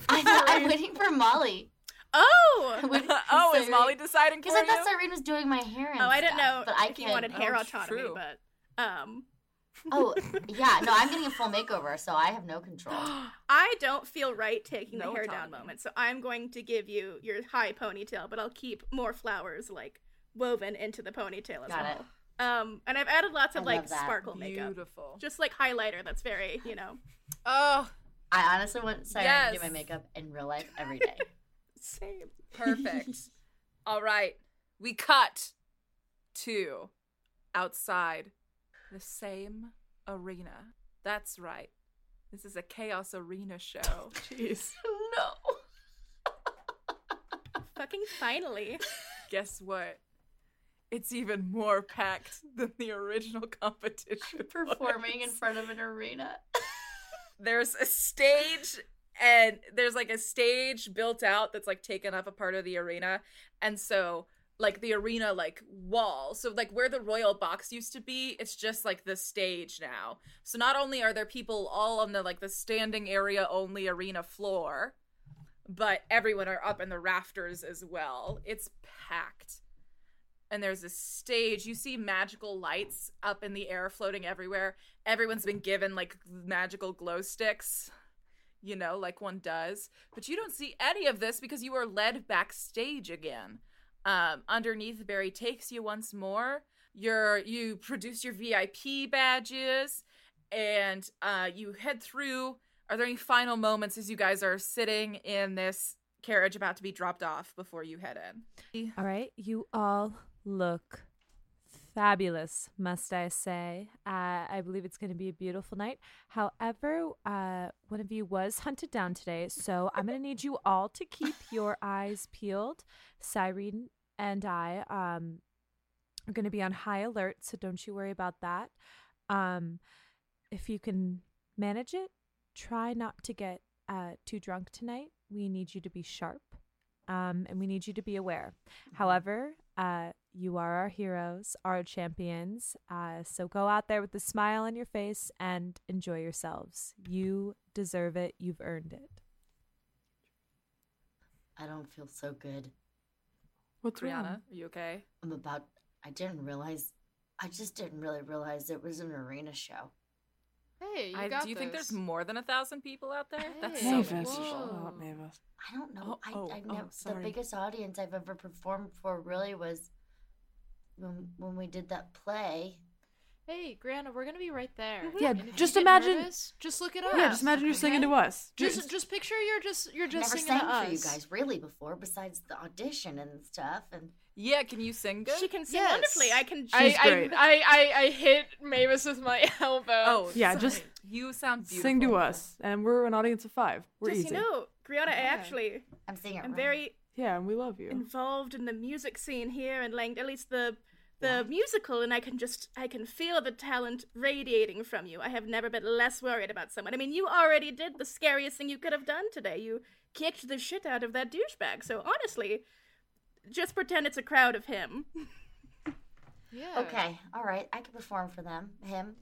I know, I'm waiting for Molly. Oh! Oh, is Molly deciding for you? Because I thought Cyrene was doing my hair and stuff. Oh, I didn't know but I could... wanted hair oh, autonomy, true. but... um. Oh, yeah. No, I'm getting a full makeover, so I have no control. I don't feel right taking no the hair autonomy. down moment, so I'm going to give you your high ponytail, but I'll keep more flowers, like, woven into the ponytail as Got well. It. Um, and I've added lots of, I like, sparkle Beautiful. makeup. Just, like, highlighter that's very, you know. Oh. I honestly want Cyrene yes. to do my makeup in real life every day. Same. Perfect. All right. We cut to outside the same arena. That's right. This is a Chaos Arena show. Jeez. No. Fucking finally. Guess what? It's even more packed than the original competition. Performing was. in front of an arena. There's a stage, and there's, like, a stage built out that's, like, taken up a part of the arena. And so, like, the arena, like, wall. So, like, where the royal box used to be, it's just, like, the stage now. So not only are there people all on the, like, the standing area only arena floor, but everyone are up in the rafters as well. It's packed. And there's a stage. You see magical lights up in the air floating everywhere. Everyone's been given, like, magical glow sticks, you know, like one does. But you don't see any of this because you are led backstage again. Um, underneath, Barry takes you once more. You're, you produce your V I P badges, and uh, you head through. Are there any final moments as you guys are sitting in this carriage about to be dropped off before you head in? All right, you all... look fabulous, must I say. Uh, I believe it's going to be a beautiful night. However, uh, one of you was hunted down today, so I'm going to need you all to keep your eyes peeled. Cyrene and I um, are going to be on high alert, so don't you worry about that. Um, if you can manage it, try not to get uh, too drunk tonight. We need you to be sharp, um, and we need you to be aware. However... Uh, you are our heroes, our champions, uh, so go out there with a smile on your face and enjoy yourselves. You deserve it. You've earned it. I don't feel so good. What's Griana? Are you okay? I'm about, I didn't realize, I just didn't really realize it was an arena show. Hey, you I, got Do you this. think there's more than a thousand people out there? Hey. That's so Mavis. Oh, Mavis. I don't know. Oh, I, oh, I've never, oh, the biggest audience I've ever performed for really was when when we did that play. Hey, Griana, we're gonna be right there. Mm-hmm. Yeah, just imagine. Nervous, just look at yeah, us. Yeah, just imagine you're singing okay? to us. Just, just, just picture you're just you're just I've never singing sang to us. for you guys really before, besides the audition and stuff. And yeah, can you sing good? She can sing yes. wonderfully. I can. She's I, great. I, I, I, I hit Mavis with my elbow. Oh, yeah. Sorry. Just you sound beautiful. Sing to us, and we're an audience of five. We're just, easy. You know, Griana, yeah. I actually, I'm singing. I'm right. very yeah, and we love you. Involved in the music scene here in Langdale, at least the. The wow. musical, and I can just, I can feel the talent radiating from you. I have never been less worried about someone. I mean, you already did the scariest thing you could have done today. You kicked the shit out of that douchebag. So honestly, just pretend it's a crowd of him. Yeah. Okay. All right. I can perform for them. Him.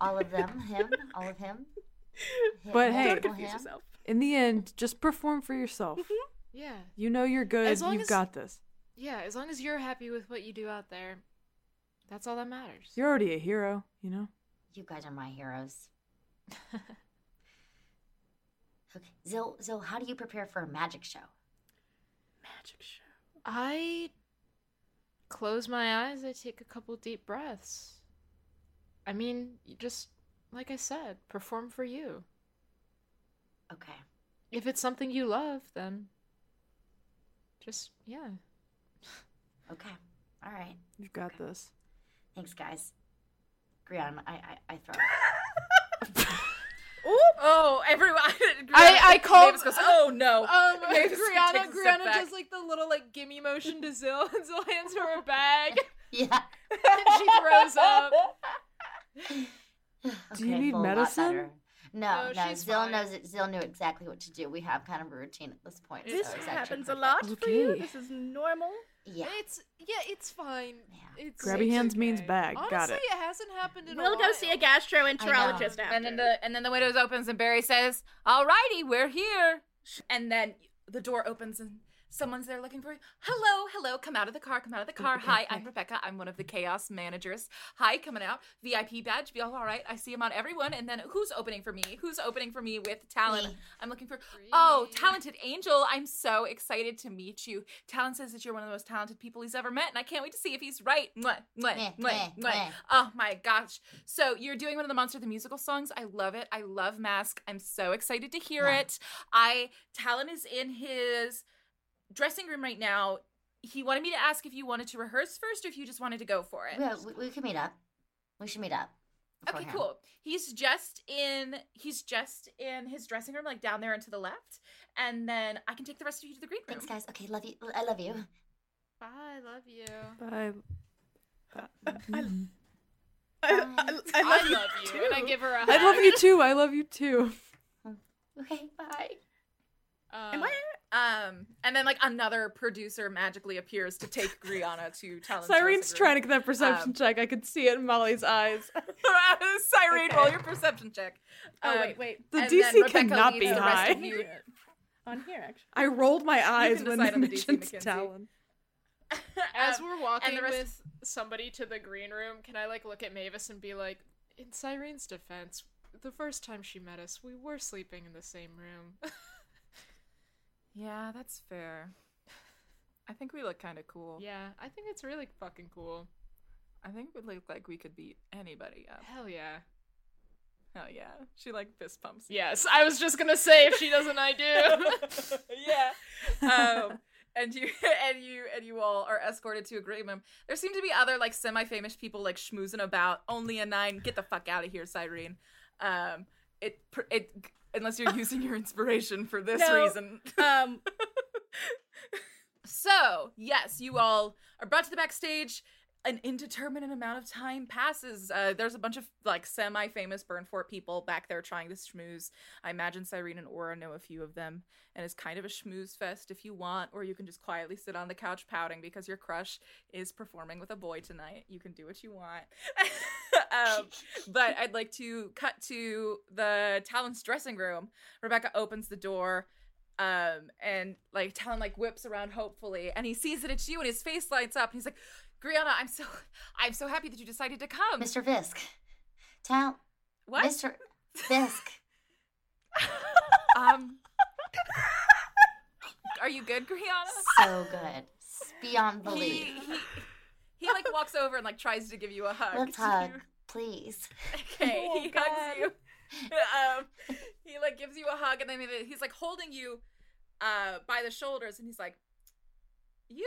All of them. him. All of him. him. But hey, don't confuse him. yourself. In the end, just perform for yourself. Mm-hmm. Yeah. You know you're good. As long You've as- got this. Yeah, as long as you're happy with what you do out there, that's all that matters. You're already a hero, you know? You guys are my heroes. Okay, Zil, Zil, how do you prepare for a magic show? Magic show. I close my eyes. I take a couple deep breaths. I mean, just, like I said, perform for you. Okay. If it's something you love, then just, yeah. Okay. All right. You've got okay. this. Thanks, guys. Griana, I, I, I throw it. Oh, everyone. Griana, I, I called. Mavis goes, oh, no. Um, Griana, Griana does, like, the little, like, gimme motion to Zil, and Zil hands her a bag. Yeah. And she throws up. Okay, do you need medicine? No, no, no. Zil knows it. Zil knew exactly what to do. We have kind of a routine at this point. This so happens a lot okay. for you. This is normal. Yeah, it's yeah, it's fine. Yeah. It's, Grabby it's hands okay. means bag. Honestly, Got it. it hasn't happened in we'll a while. We'll go see a gastroenterologist after. And then the and then the window opens and Barry says, "Alrighty, we're here." And then the door opens and Someone's there looking for you. Hello, hello, come out of the car, come out of the car. Hi, I'm Rebecca. I'm one of the Chaos managers. Hi, coming out. V I P badge, be all right. I see him on everyone. And then who's opening for me? Who's opening for me with Talon? Me. I'm looking for, oh, talented angel. I'm so excited to meet you. Talon says that you're one of the most talented people he's ever met. And I can't wait to see if he's right. Mwah, mwah, mwah, mwah. Oh my gosh. So you're doing one of the Monster of the Musical songs. I love it. I love Mask. I'm so excited to hear yeah. it. I, Talon is in his dressing room right now. He wanted me to ask if you wanted to rehearse first or if you just wanted to go for it. Yeah, we, we can meet up. We should meet up. Okay, him. Cool. He's just in he's just in his dressing room, like down there and to the left. And then I can take the rest of you to the green room. Thanks, guys. Okay, love you. I love you. Bye, love you. Bye. I, I, I, I love, I you, love you too. And I give her a hug. I love you too. I love you too. Okay, bye. Um, Am I Um, and then, like, another producer magically appears to take Griana to Talon's Cyrene's trying to get that perception um, check. I could see it in Molly's eyes. Cyrene, okay. Roll your perception check. Um, oh, wait, wait. The D C cannot be high. On here, actually. I rolled my eyes when they mentioned the Talon. As um, we're walking rest- with somebody to the green room, can I, like, look at Mavis and be like, in Cyrene's defense, the first time she met us, we were sleeping in the same room. Yeah, that's fair. I think we look kind of cool. Yeah, I think it's really fucking cool. I think we look like we could beat anybody up. Hell yeah. Hell yeah. She, like, fist pumps. Yes, I was just gonna say, if she doesn't, I do. Yeah. Um... And you and you and you all are escorted to a green room. There seem to be other, like, semi-famous people, like, schmoozing about. Only a nine. Get the fuck out of here, Cyrene. Um, it it unless you're using your inspiration for this no. reason. Um. So yes, you all are brought to the backstage. An indeterminate amount of time passes. Uh, there's a bunch of, like, semi-famous Burnfort people back there trying to schmooze. I imagine Cyrene and Aura know a few of them. And it's kind of a schmooze fest if you want, or you can just quietly sit on the couch pouting because your crush is performing with a boy tonight. You can do what you want. um, but I'd like to cut to the Talon's dressing room. Rebecca opens the door. Um, and, like, Talon, like, whips around hopefully. And he sees that it's you and his face lights up. And he's like, Griana, I'm so, I'm so happy that you decided to come. Mister Visk. Tal. What? Mister Visk. um. Are you good, Griana? So good. It's beyond belief. He, he, he, like, walks over and, like, tries to give you a hug. Let's hug, you... please. Okay, oh, he God. hugs you. um, he, like, gives you a hug, and then he's, like, holding you uh, by the shoulders, and he's like, you...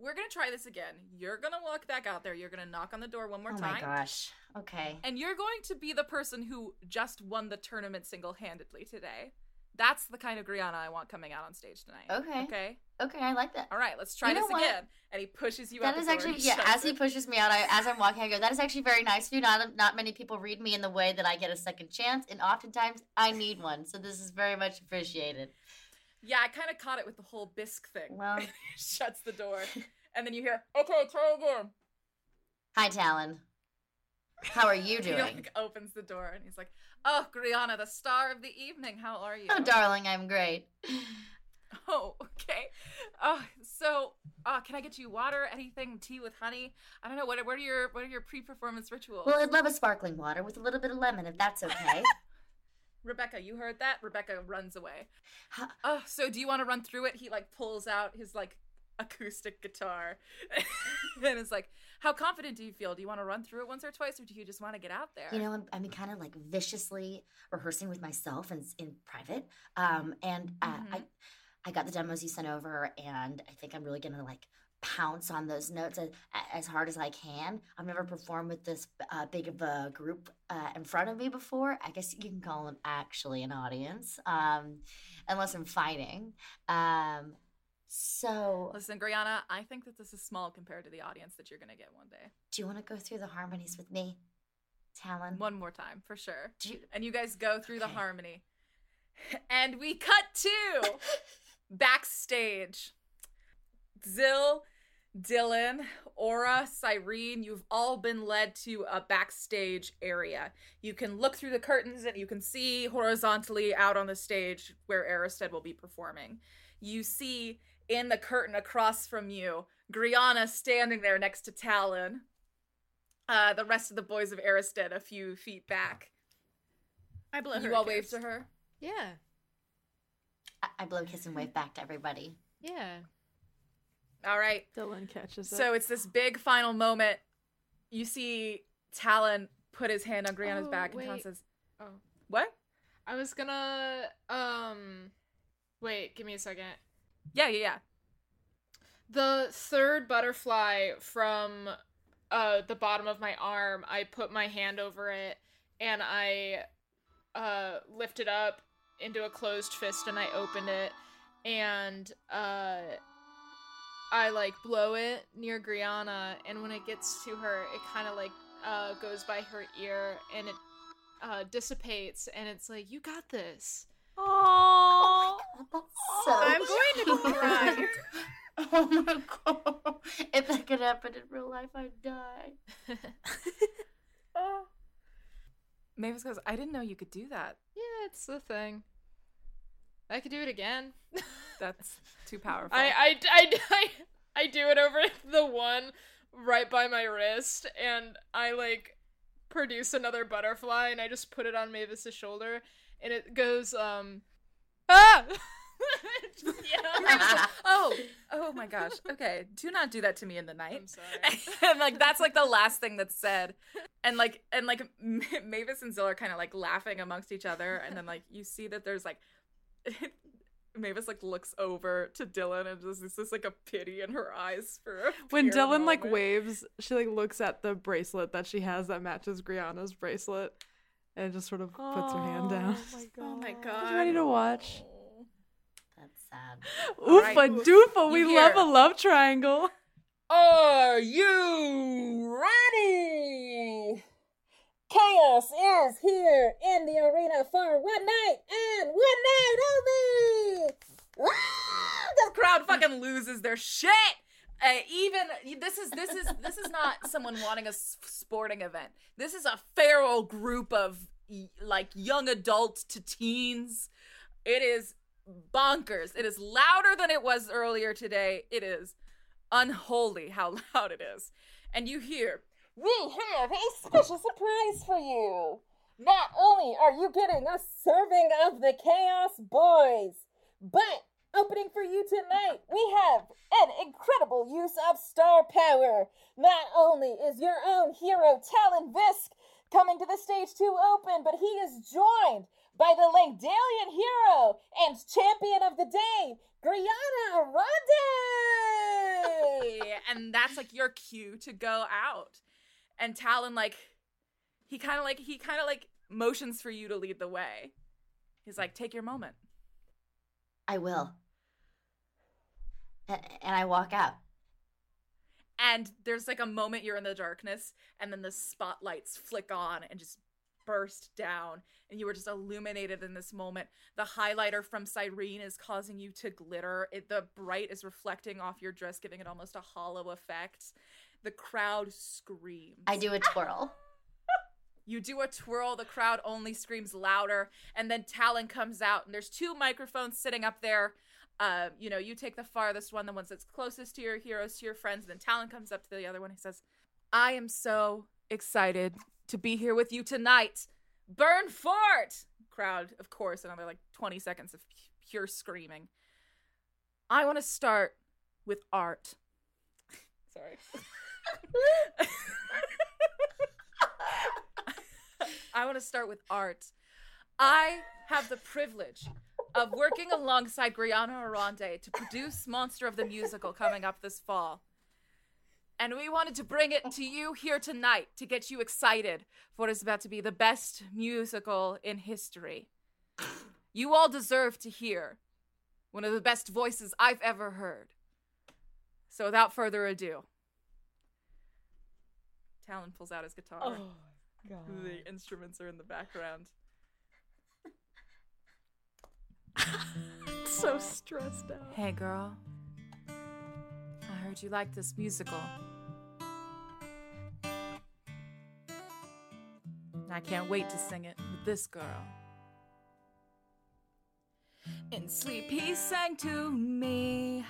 We're going to try this again. You're going to walk back out there. You're going to knock on the door one more time. Oh, my time, gosh. Okay. And you're going to be the person who just won the tournament single-handedly today. That's the kind of Griana I want coming out on stage tonight. Okay. Okay? Okay, I like that. All right, let's try you this again. And he pushes you that out the door. That is actually, yeah, as it. he pushes me out, I, as I'm walking, I go, that is actually very nice of you. Not, not many people read me in the way that I get a second chance, and oftentimes I need one. So this is very much appreciated. Yeah, I kind of caught it with the whole Bisk thing. Well, shuts the door. And then you hear, okay, try again. Hi, Talon. How are you doing? He, like, opens the door and he's like, oh, Griana, the star of the evening. How are you? Oh, darling, I'm great. Oh, okay. Oh, so uh, can I get you water, anything, tea with honey? I don't know. What, what are your what are your pre-performance rituals? Well, I'd love a sparkling water with a little bit of lemon, if that's okay. Rebecca, you heard that? Rebecca runs away. Oh, so do you want to run through it? He, like, pulls out his, like, acoustic guitar and it's like, how confident do you feel? Do you want to run through it once or twice, or do you just want to get out there? You know, I'm, I'm kind of, like, viciously rehearsing with myself and in, in private. Um, and uh, mm-hmm. I, I got the demos you sent over, and I think I'm really going to, like, pounce on those notes as, as hard as I can. I've never performed with this uh, big of a group uh, in front of me before. I guess you can call them actually an audience, um, unless I'm fighting. Um, so listen, Griana, I think that this is small compared to the audience that you're going to get one day. Do you want to go through the harmonies with me, Talon? One more time, for sure. Do you... And you guys go through okay. the harmony. And we cut to backstage. Zil Dylan, Aura, Cyrene, you've all been led to a backstage area. You can look through the curtains and you can see horizontally out on the stage where Aristide will be performing. You see in the curtain across from you, Griana standing there next to Talon. Uh, the rest of the boys of Aristide a few feet back. I blow her You all kiss. Wave to her? Yeah. I-, I blow kiss and wave back to everybody. Yeah. All right. Dylan catches up. So it's this big final moment. You see Talon put his hand on Griana's oh, back, and wait. Talon says, "Oh, what?" I was gonna. Um, wait. Give me a second. Yeah, yeah, yeah. The third butterfly from uh the bottom of my arm. I put my hand over it, and I uh lift it up into a closed fist, and I opened it, and uh. I, like, blow it near Griana, and when it gets to her, it kind of, like, uh, goes by her ear, and it uh, dissipates, and it's like, you got this. Aww. Oh, my God, that's so I'm cute. Going to cry. Oh, my God. If that could happen in real life, I'd die. Oh. Mavis goes, I didn't know you could do that. Yeah, it's the thing. I could do it again. That's too powerful. I, I, I, I, I do it over the one right by my wrist, and I, like, produce another butterfly, and I just put it on Mavis's shoulder, and it goes, um, ah! Just, yeah. oh, oh my gosh. Okay, do not do that to me in the night. I'm sorry. And, like, that's, like, the last thing that's said. And, like, and like M- Mavis and Zil are kind of, like, laughing amongst each other, and then, like, you see that there's, like, Mavis, like, looks over to Dylan, and there's this, like, a pity in her eyes for when Dylan moment. Like waves, she, like, looks at the bracelet that she has that matches Griana's bracelet, and just sort of oh, puts her hand down. Oh my God! Are you ready to watch? Oh, that's sad. Oofa right. Doofa, we love a love triangle. Are you ready? Chaos is here in the arena for one night and one night only! Ah, the crowd fucking loses their shit! Uh, even, this is, this is, this is not someone wanting a sporting event. This is a feral group of, like, young adults to teens. It is bonkers. It is louder than it was earlier today. It is unholy how loud it is. And you hear... We have a special surprise for you. Not only are you getting a serving of the Chaos Boys, but opening for you tonight, we have an incredible use of star power. Not only is your own hero, Talon Visk, coming to the stage to open, but he is joined by the Langdalian hero and champion of the day, Griana Ronde. And that's, like, your cue to go out. And Talon, like, he kind of, like, he kind of, like, motions for you to lead the way. He's like, take your moment. I will. And I walk out. And there's, like, a moment you're in the darkness, and then the spotlights flick on and just burst down, and you were just illuminated in this moment. The highlighter from Cyrene is causing you to glitter. It, the bright is reflecting off your dress, giving it almost a hollow effect. The crowd screams. I do a twirl. You do a twirl. The crowd only screams louder. And then Talon comes out, and there's two microphones sitting up there. Uh, you know, you take the farthest one, the ones that's closest to your heroes, to your friends. And then Talon comes up to the other one. He says, I am so excited to be here with you tonight. Burnfort! Crowd, of course, another like twenty seconds of pure screaming. I want to start with art. Sorry. I want to start with art. I have the privilege of working alongside Griana Ronde to produce Monster of the Musical coming up this fall. And we wanted to bring it to you here tonight to get you excited for what is about to be the best musical in history. You all deserve to hear one of the best voices I've ever heard. So without further ado, Talon pulls out his guitar. Oh, God. The instruments are in the background. So stressed out. Hey, girl. I heard you liked this musical. I can't wait to sing it with this girl. In sleep he sang to me.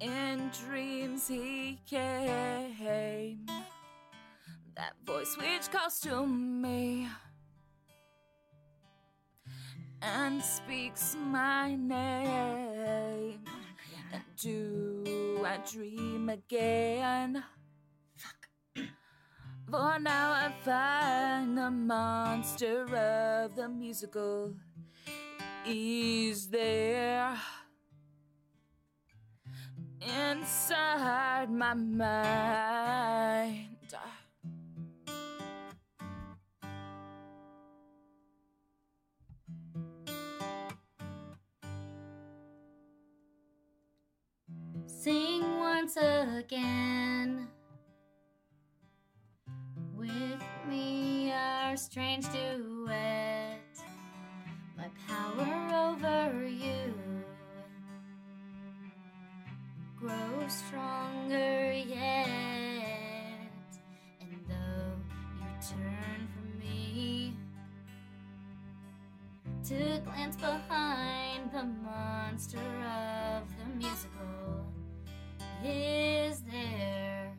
In dreams he came. That voice which calls to me and speaks my name. And do I dream again? Fuck. For now I find the monster of the musical is there inside my mind. Sing once again with me our strange duet, my power over you grows stronger yet, and though you turn from me to glance behind, the monster of the musical is there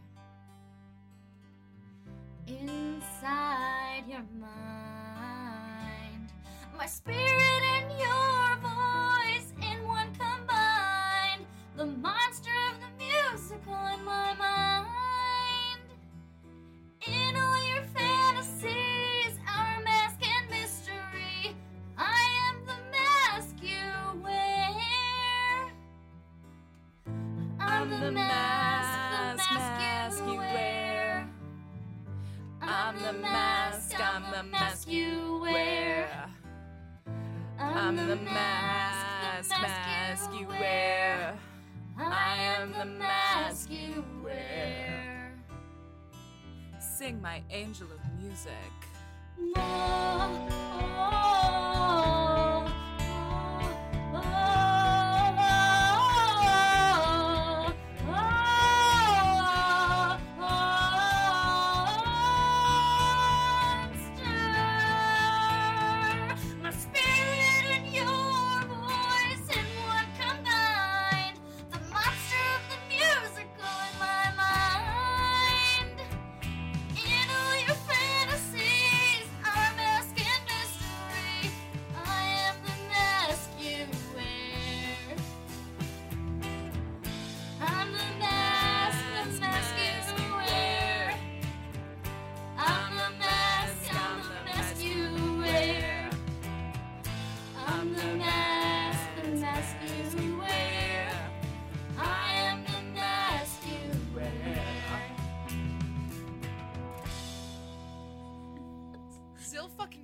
inside your mind. My spirit and your voice in one combined, the monster of the musical in my mind. In all your fantasies, our mask and mystery, I am the mask you wear. I'm the, the mask, mask, the mask, mask you wear. I'm the mask, I'm the mask you wear. I'm the mask, mask you wear. I am the mask you wear. Sing my angel of music. No, oh, oh, oh, oh.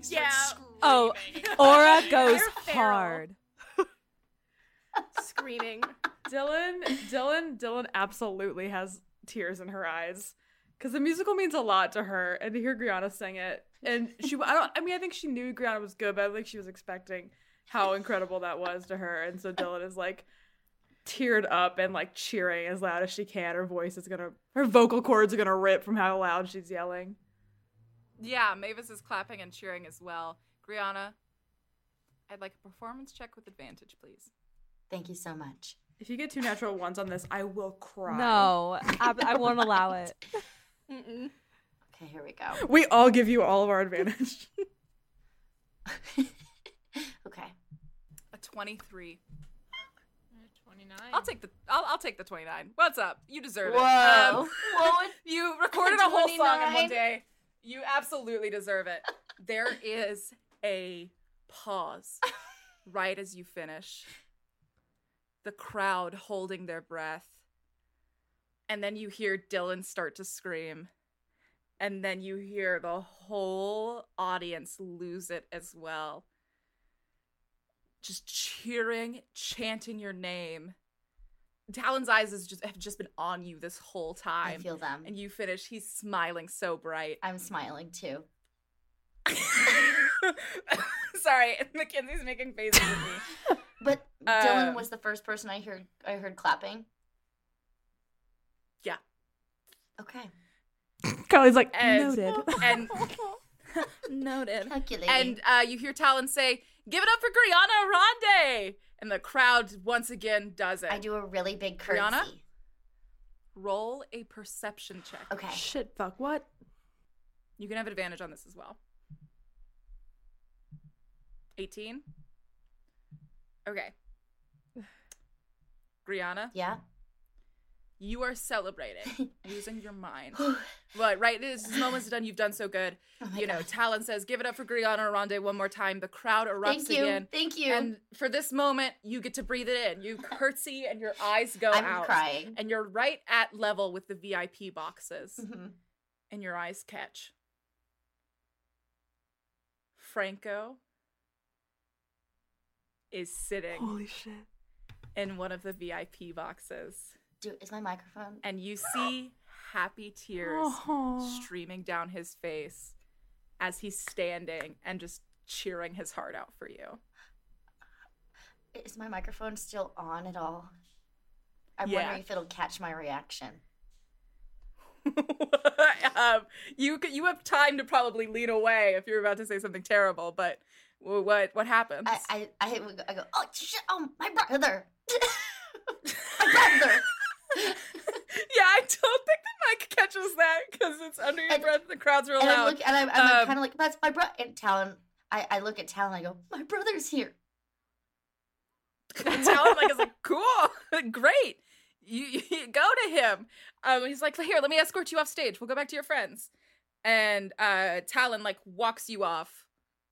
Yeah. Oh, Aura goes hard. Screaming. Dylan, Dylan, Dylan absolutely has tears in her eyes because the musical means a lot to her, and to hear Griana sing it, and she, I don't, I mean, I think she knew Griana was good, but I don't think she was expecting how incredible that was to her, and so Dylan is like teared up and like cheering as loud as she can. Her voice is gonna, her vocal cords are gonna rip from how loud she's yelling. Yeah, Mavis is clapping and cheering as well. Griana, I'd like a performance check with advantage, please. Thank you so much. If you get two natural ones on this, I will cry. No, I, I won't allow it. Mm-mm. Okay, here we go. We all give you all of our advantage. Okay. A twenty-three. twenty-nine. I'll take the I'll, I'll take the twenty-nine. What's up? You deserve Whoa. it. Um, Whoa. You recorded a whole song in one day. You absolutely deserve it. There is a pause right as you finish. The crowd holding their breath. And then you hear Dylan start to scream. And then you hear the whole audience lose it as well. Just cheering, chanting your name. Talon's eyes is just have just been on you this whole time. I feel them. And you finish. He's smiling so bright. I'm smiling too. Sorry, Mackenzie's making faces at me. But uh, Dylan was the first person I heard. I heard clapping. Yeah. Okay. Kylie's like, and, noted. And noted. Calculating. And uh, you hear Talon say, "Give it up for Griana Ronde!" And the crowd once again does it. I do a really big curtsy. Griana, roll a perception check. Okay. Shit, fuck, what? You can have advantage on this as well. eighteen? Okay. Griana? Yeah? You are celebrating, using your mind. But right as this moment's done, you've done so good. Oh you know, God. Talon says, give it up for Griana Ronde one more time. The crowd erupts Thank you. again. Thank you. And for this moment, you get to breathe it in. You curtsy and your eyes go I'm out. I'm crying. And you're right at level with the V I P boxes. Mm-hmm. And your eyes catch. Franco is sitting Holy shit. in one of the V I P boxes. Dude, is my microphone? And you see happy tears Aww. streaming down his face as he's standing and just cheering his heart out for you. Is my microphone still on at all? I'm yeah. wondering if it'll catch my reaction. um, you you have time to probably lean away if you're about to say something terrible, but what what happens? I I, I, I go, oh, shit, oh, my brother. my brother. Yeah, I don't think the mic catches that because it's under your and, breath. The crowd's real and loud. I'm look, and I'm, I'm um, like, kind of like, that's my brother. And Talon, I, I look at Talon and I go, my brother's here. And Talon like, is like, cool, great. You, you go to him. Um, he's like, here, let me escort you off stage. We'll go back to your friends. And uh, Talon like walks you off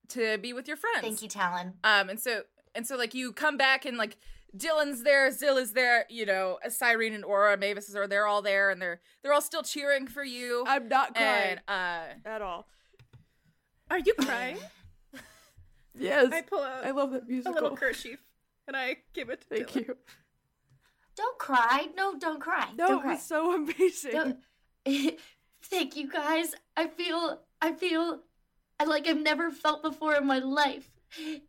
to be with your friends. Thank you, Talon. Um, and so and so like you come back and like Dylan's there, Zil is there, you know, Cyrene and Aura, Mavis are they're all there and they're they're all still cheering for you. I'm not crying and, uh, at all. Are you crying? Yes. I pull out I love that musical. A little kerchief and I give it to Thank Dylan. you. Don't cry. No, don't cry. No, don't cry. It was so amazing. Thank you guys. I feel I feel like I've never felt before in my life.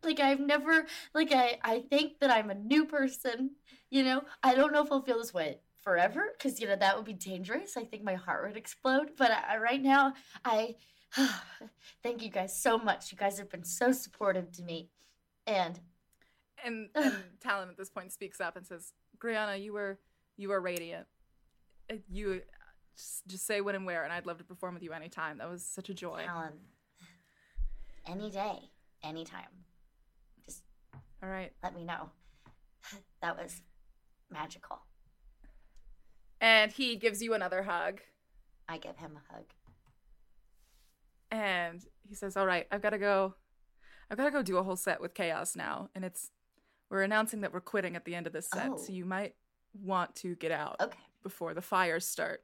Like I've never, like I, I think that I'm a new person, you know, I don't know if I'll feel this way forever because, you know, that would be dangerous. I think my heart would explode. But I, right now, I thank you guys so much. You guys have been so supportive to me. And, and, and Talon at this point speaks up and says, Griana, you were, you were radiant. You just, just say when and where, and I'd love to perform with you anytime. That was such a joy. Talon, any day. Anytime. Just all right. Let me know. That was magical. And he gives you another hug. I give him a hug. And he says, all right, I've got to go. I've got to go do a whole set with Chaos now. And it's, we're announcing that we're quitting at the end of this set. Oh. So you might want to get out okay. before the fires start.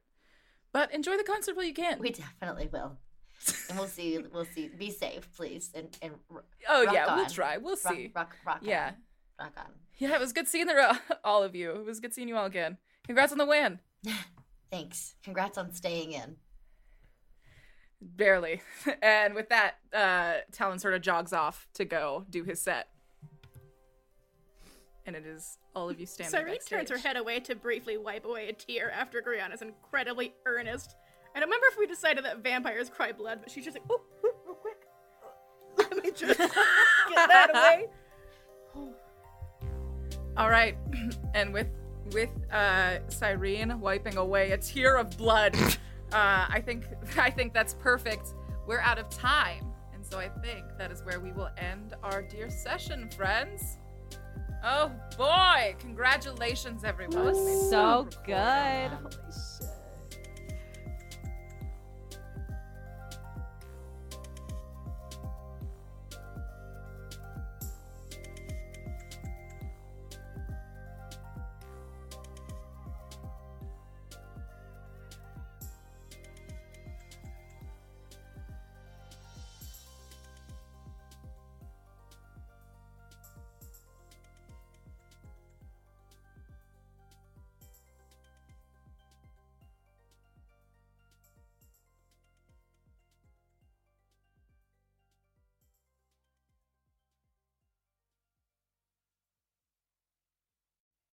But enjoy the concert while you can. We definitely will. And we'll see. We'll see. Be safe, please. And and oh rock yeah, on. we'll try. We'll rock, see. Rock, rock, rock yeah, on. rock on. Yeah, it was good seeing the, all of you. It was good seeing you all again. Congrats on the win. Thanks. Congrats on staying in. Barely. And with that, uh, Talon sort of jogs off to go do his set. And it is all of you standing. Cyrene turns her head away to briefly wipe away a tear after Griana's incredibly earnest. I don't remember if we decided that vampires cry blood, but she's just like, oh, oh real quick. Let me just get that away. Oh. All right. And with with uh, Cyrene wiping away a tear of blood, uh, I think I think that's perfect. We're out of time. And so I think that is where we will end our dear session, friends. Oh, boy. Congratulations, everyone. That was so good. Holy shit.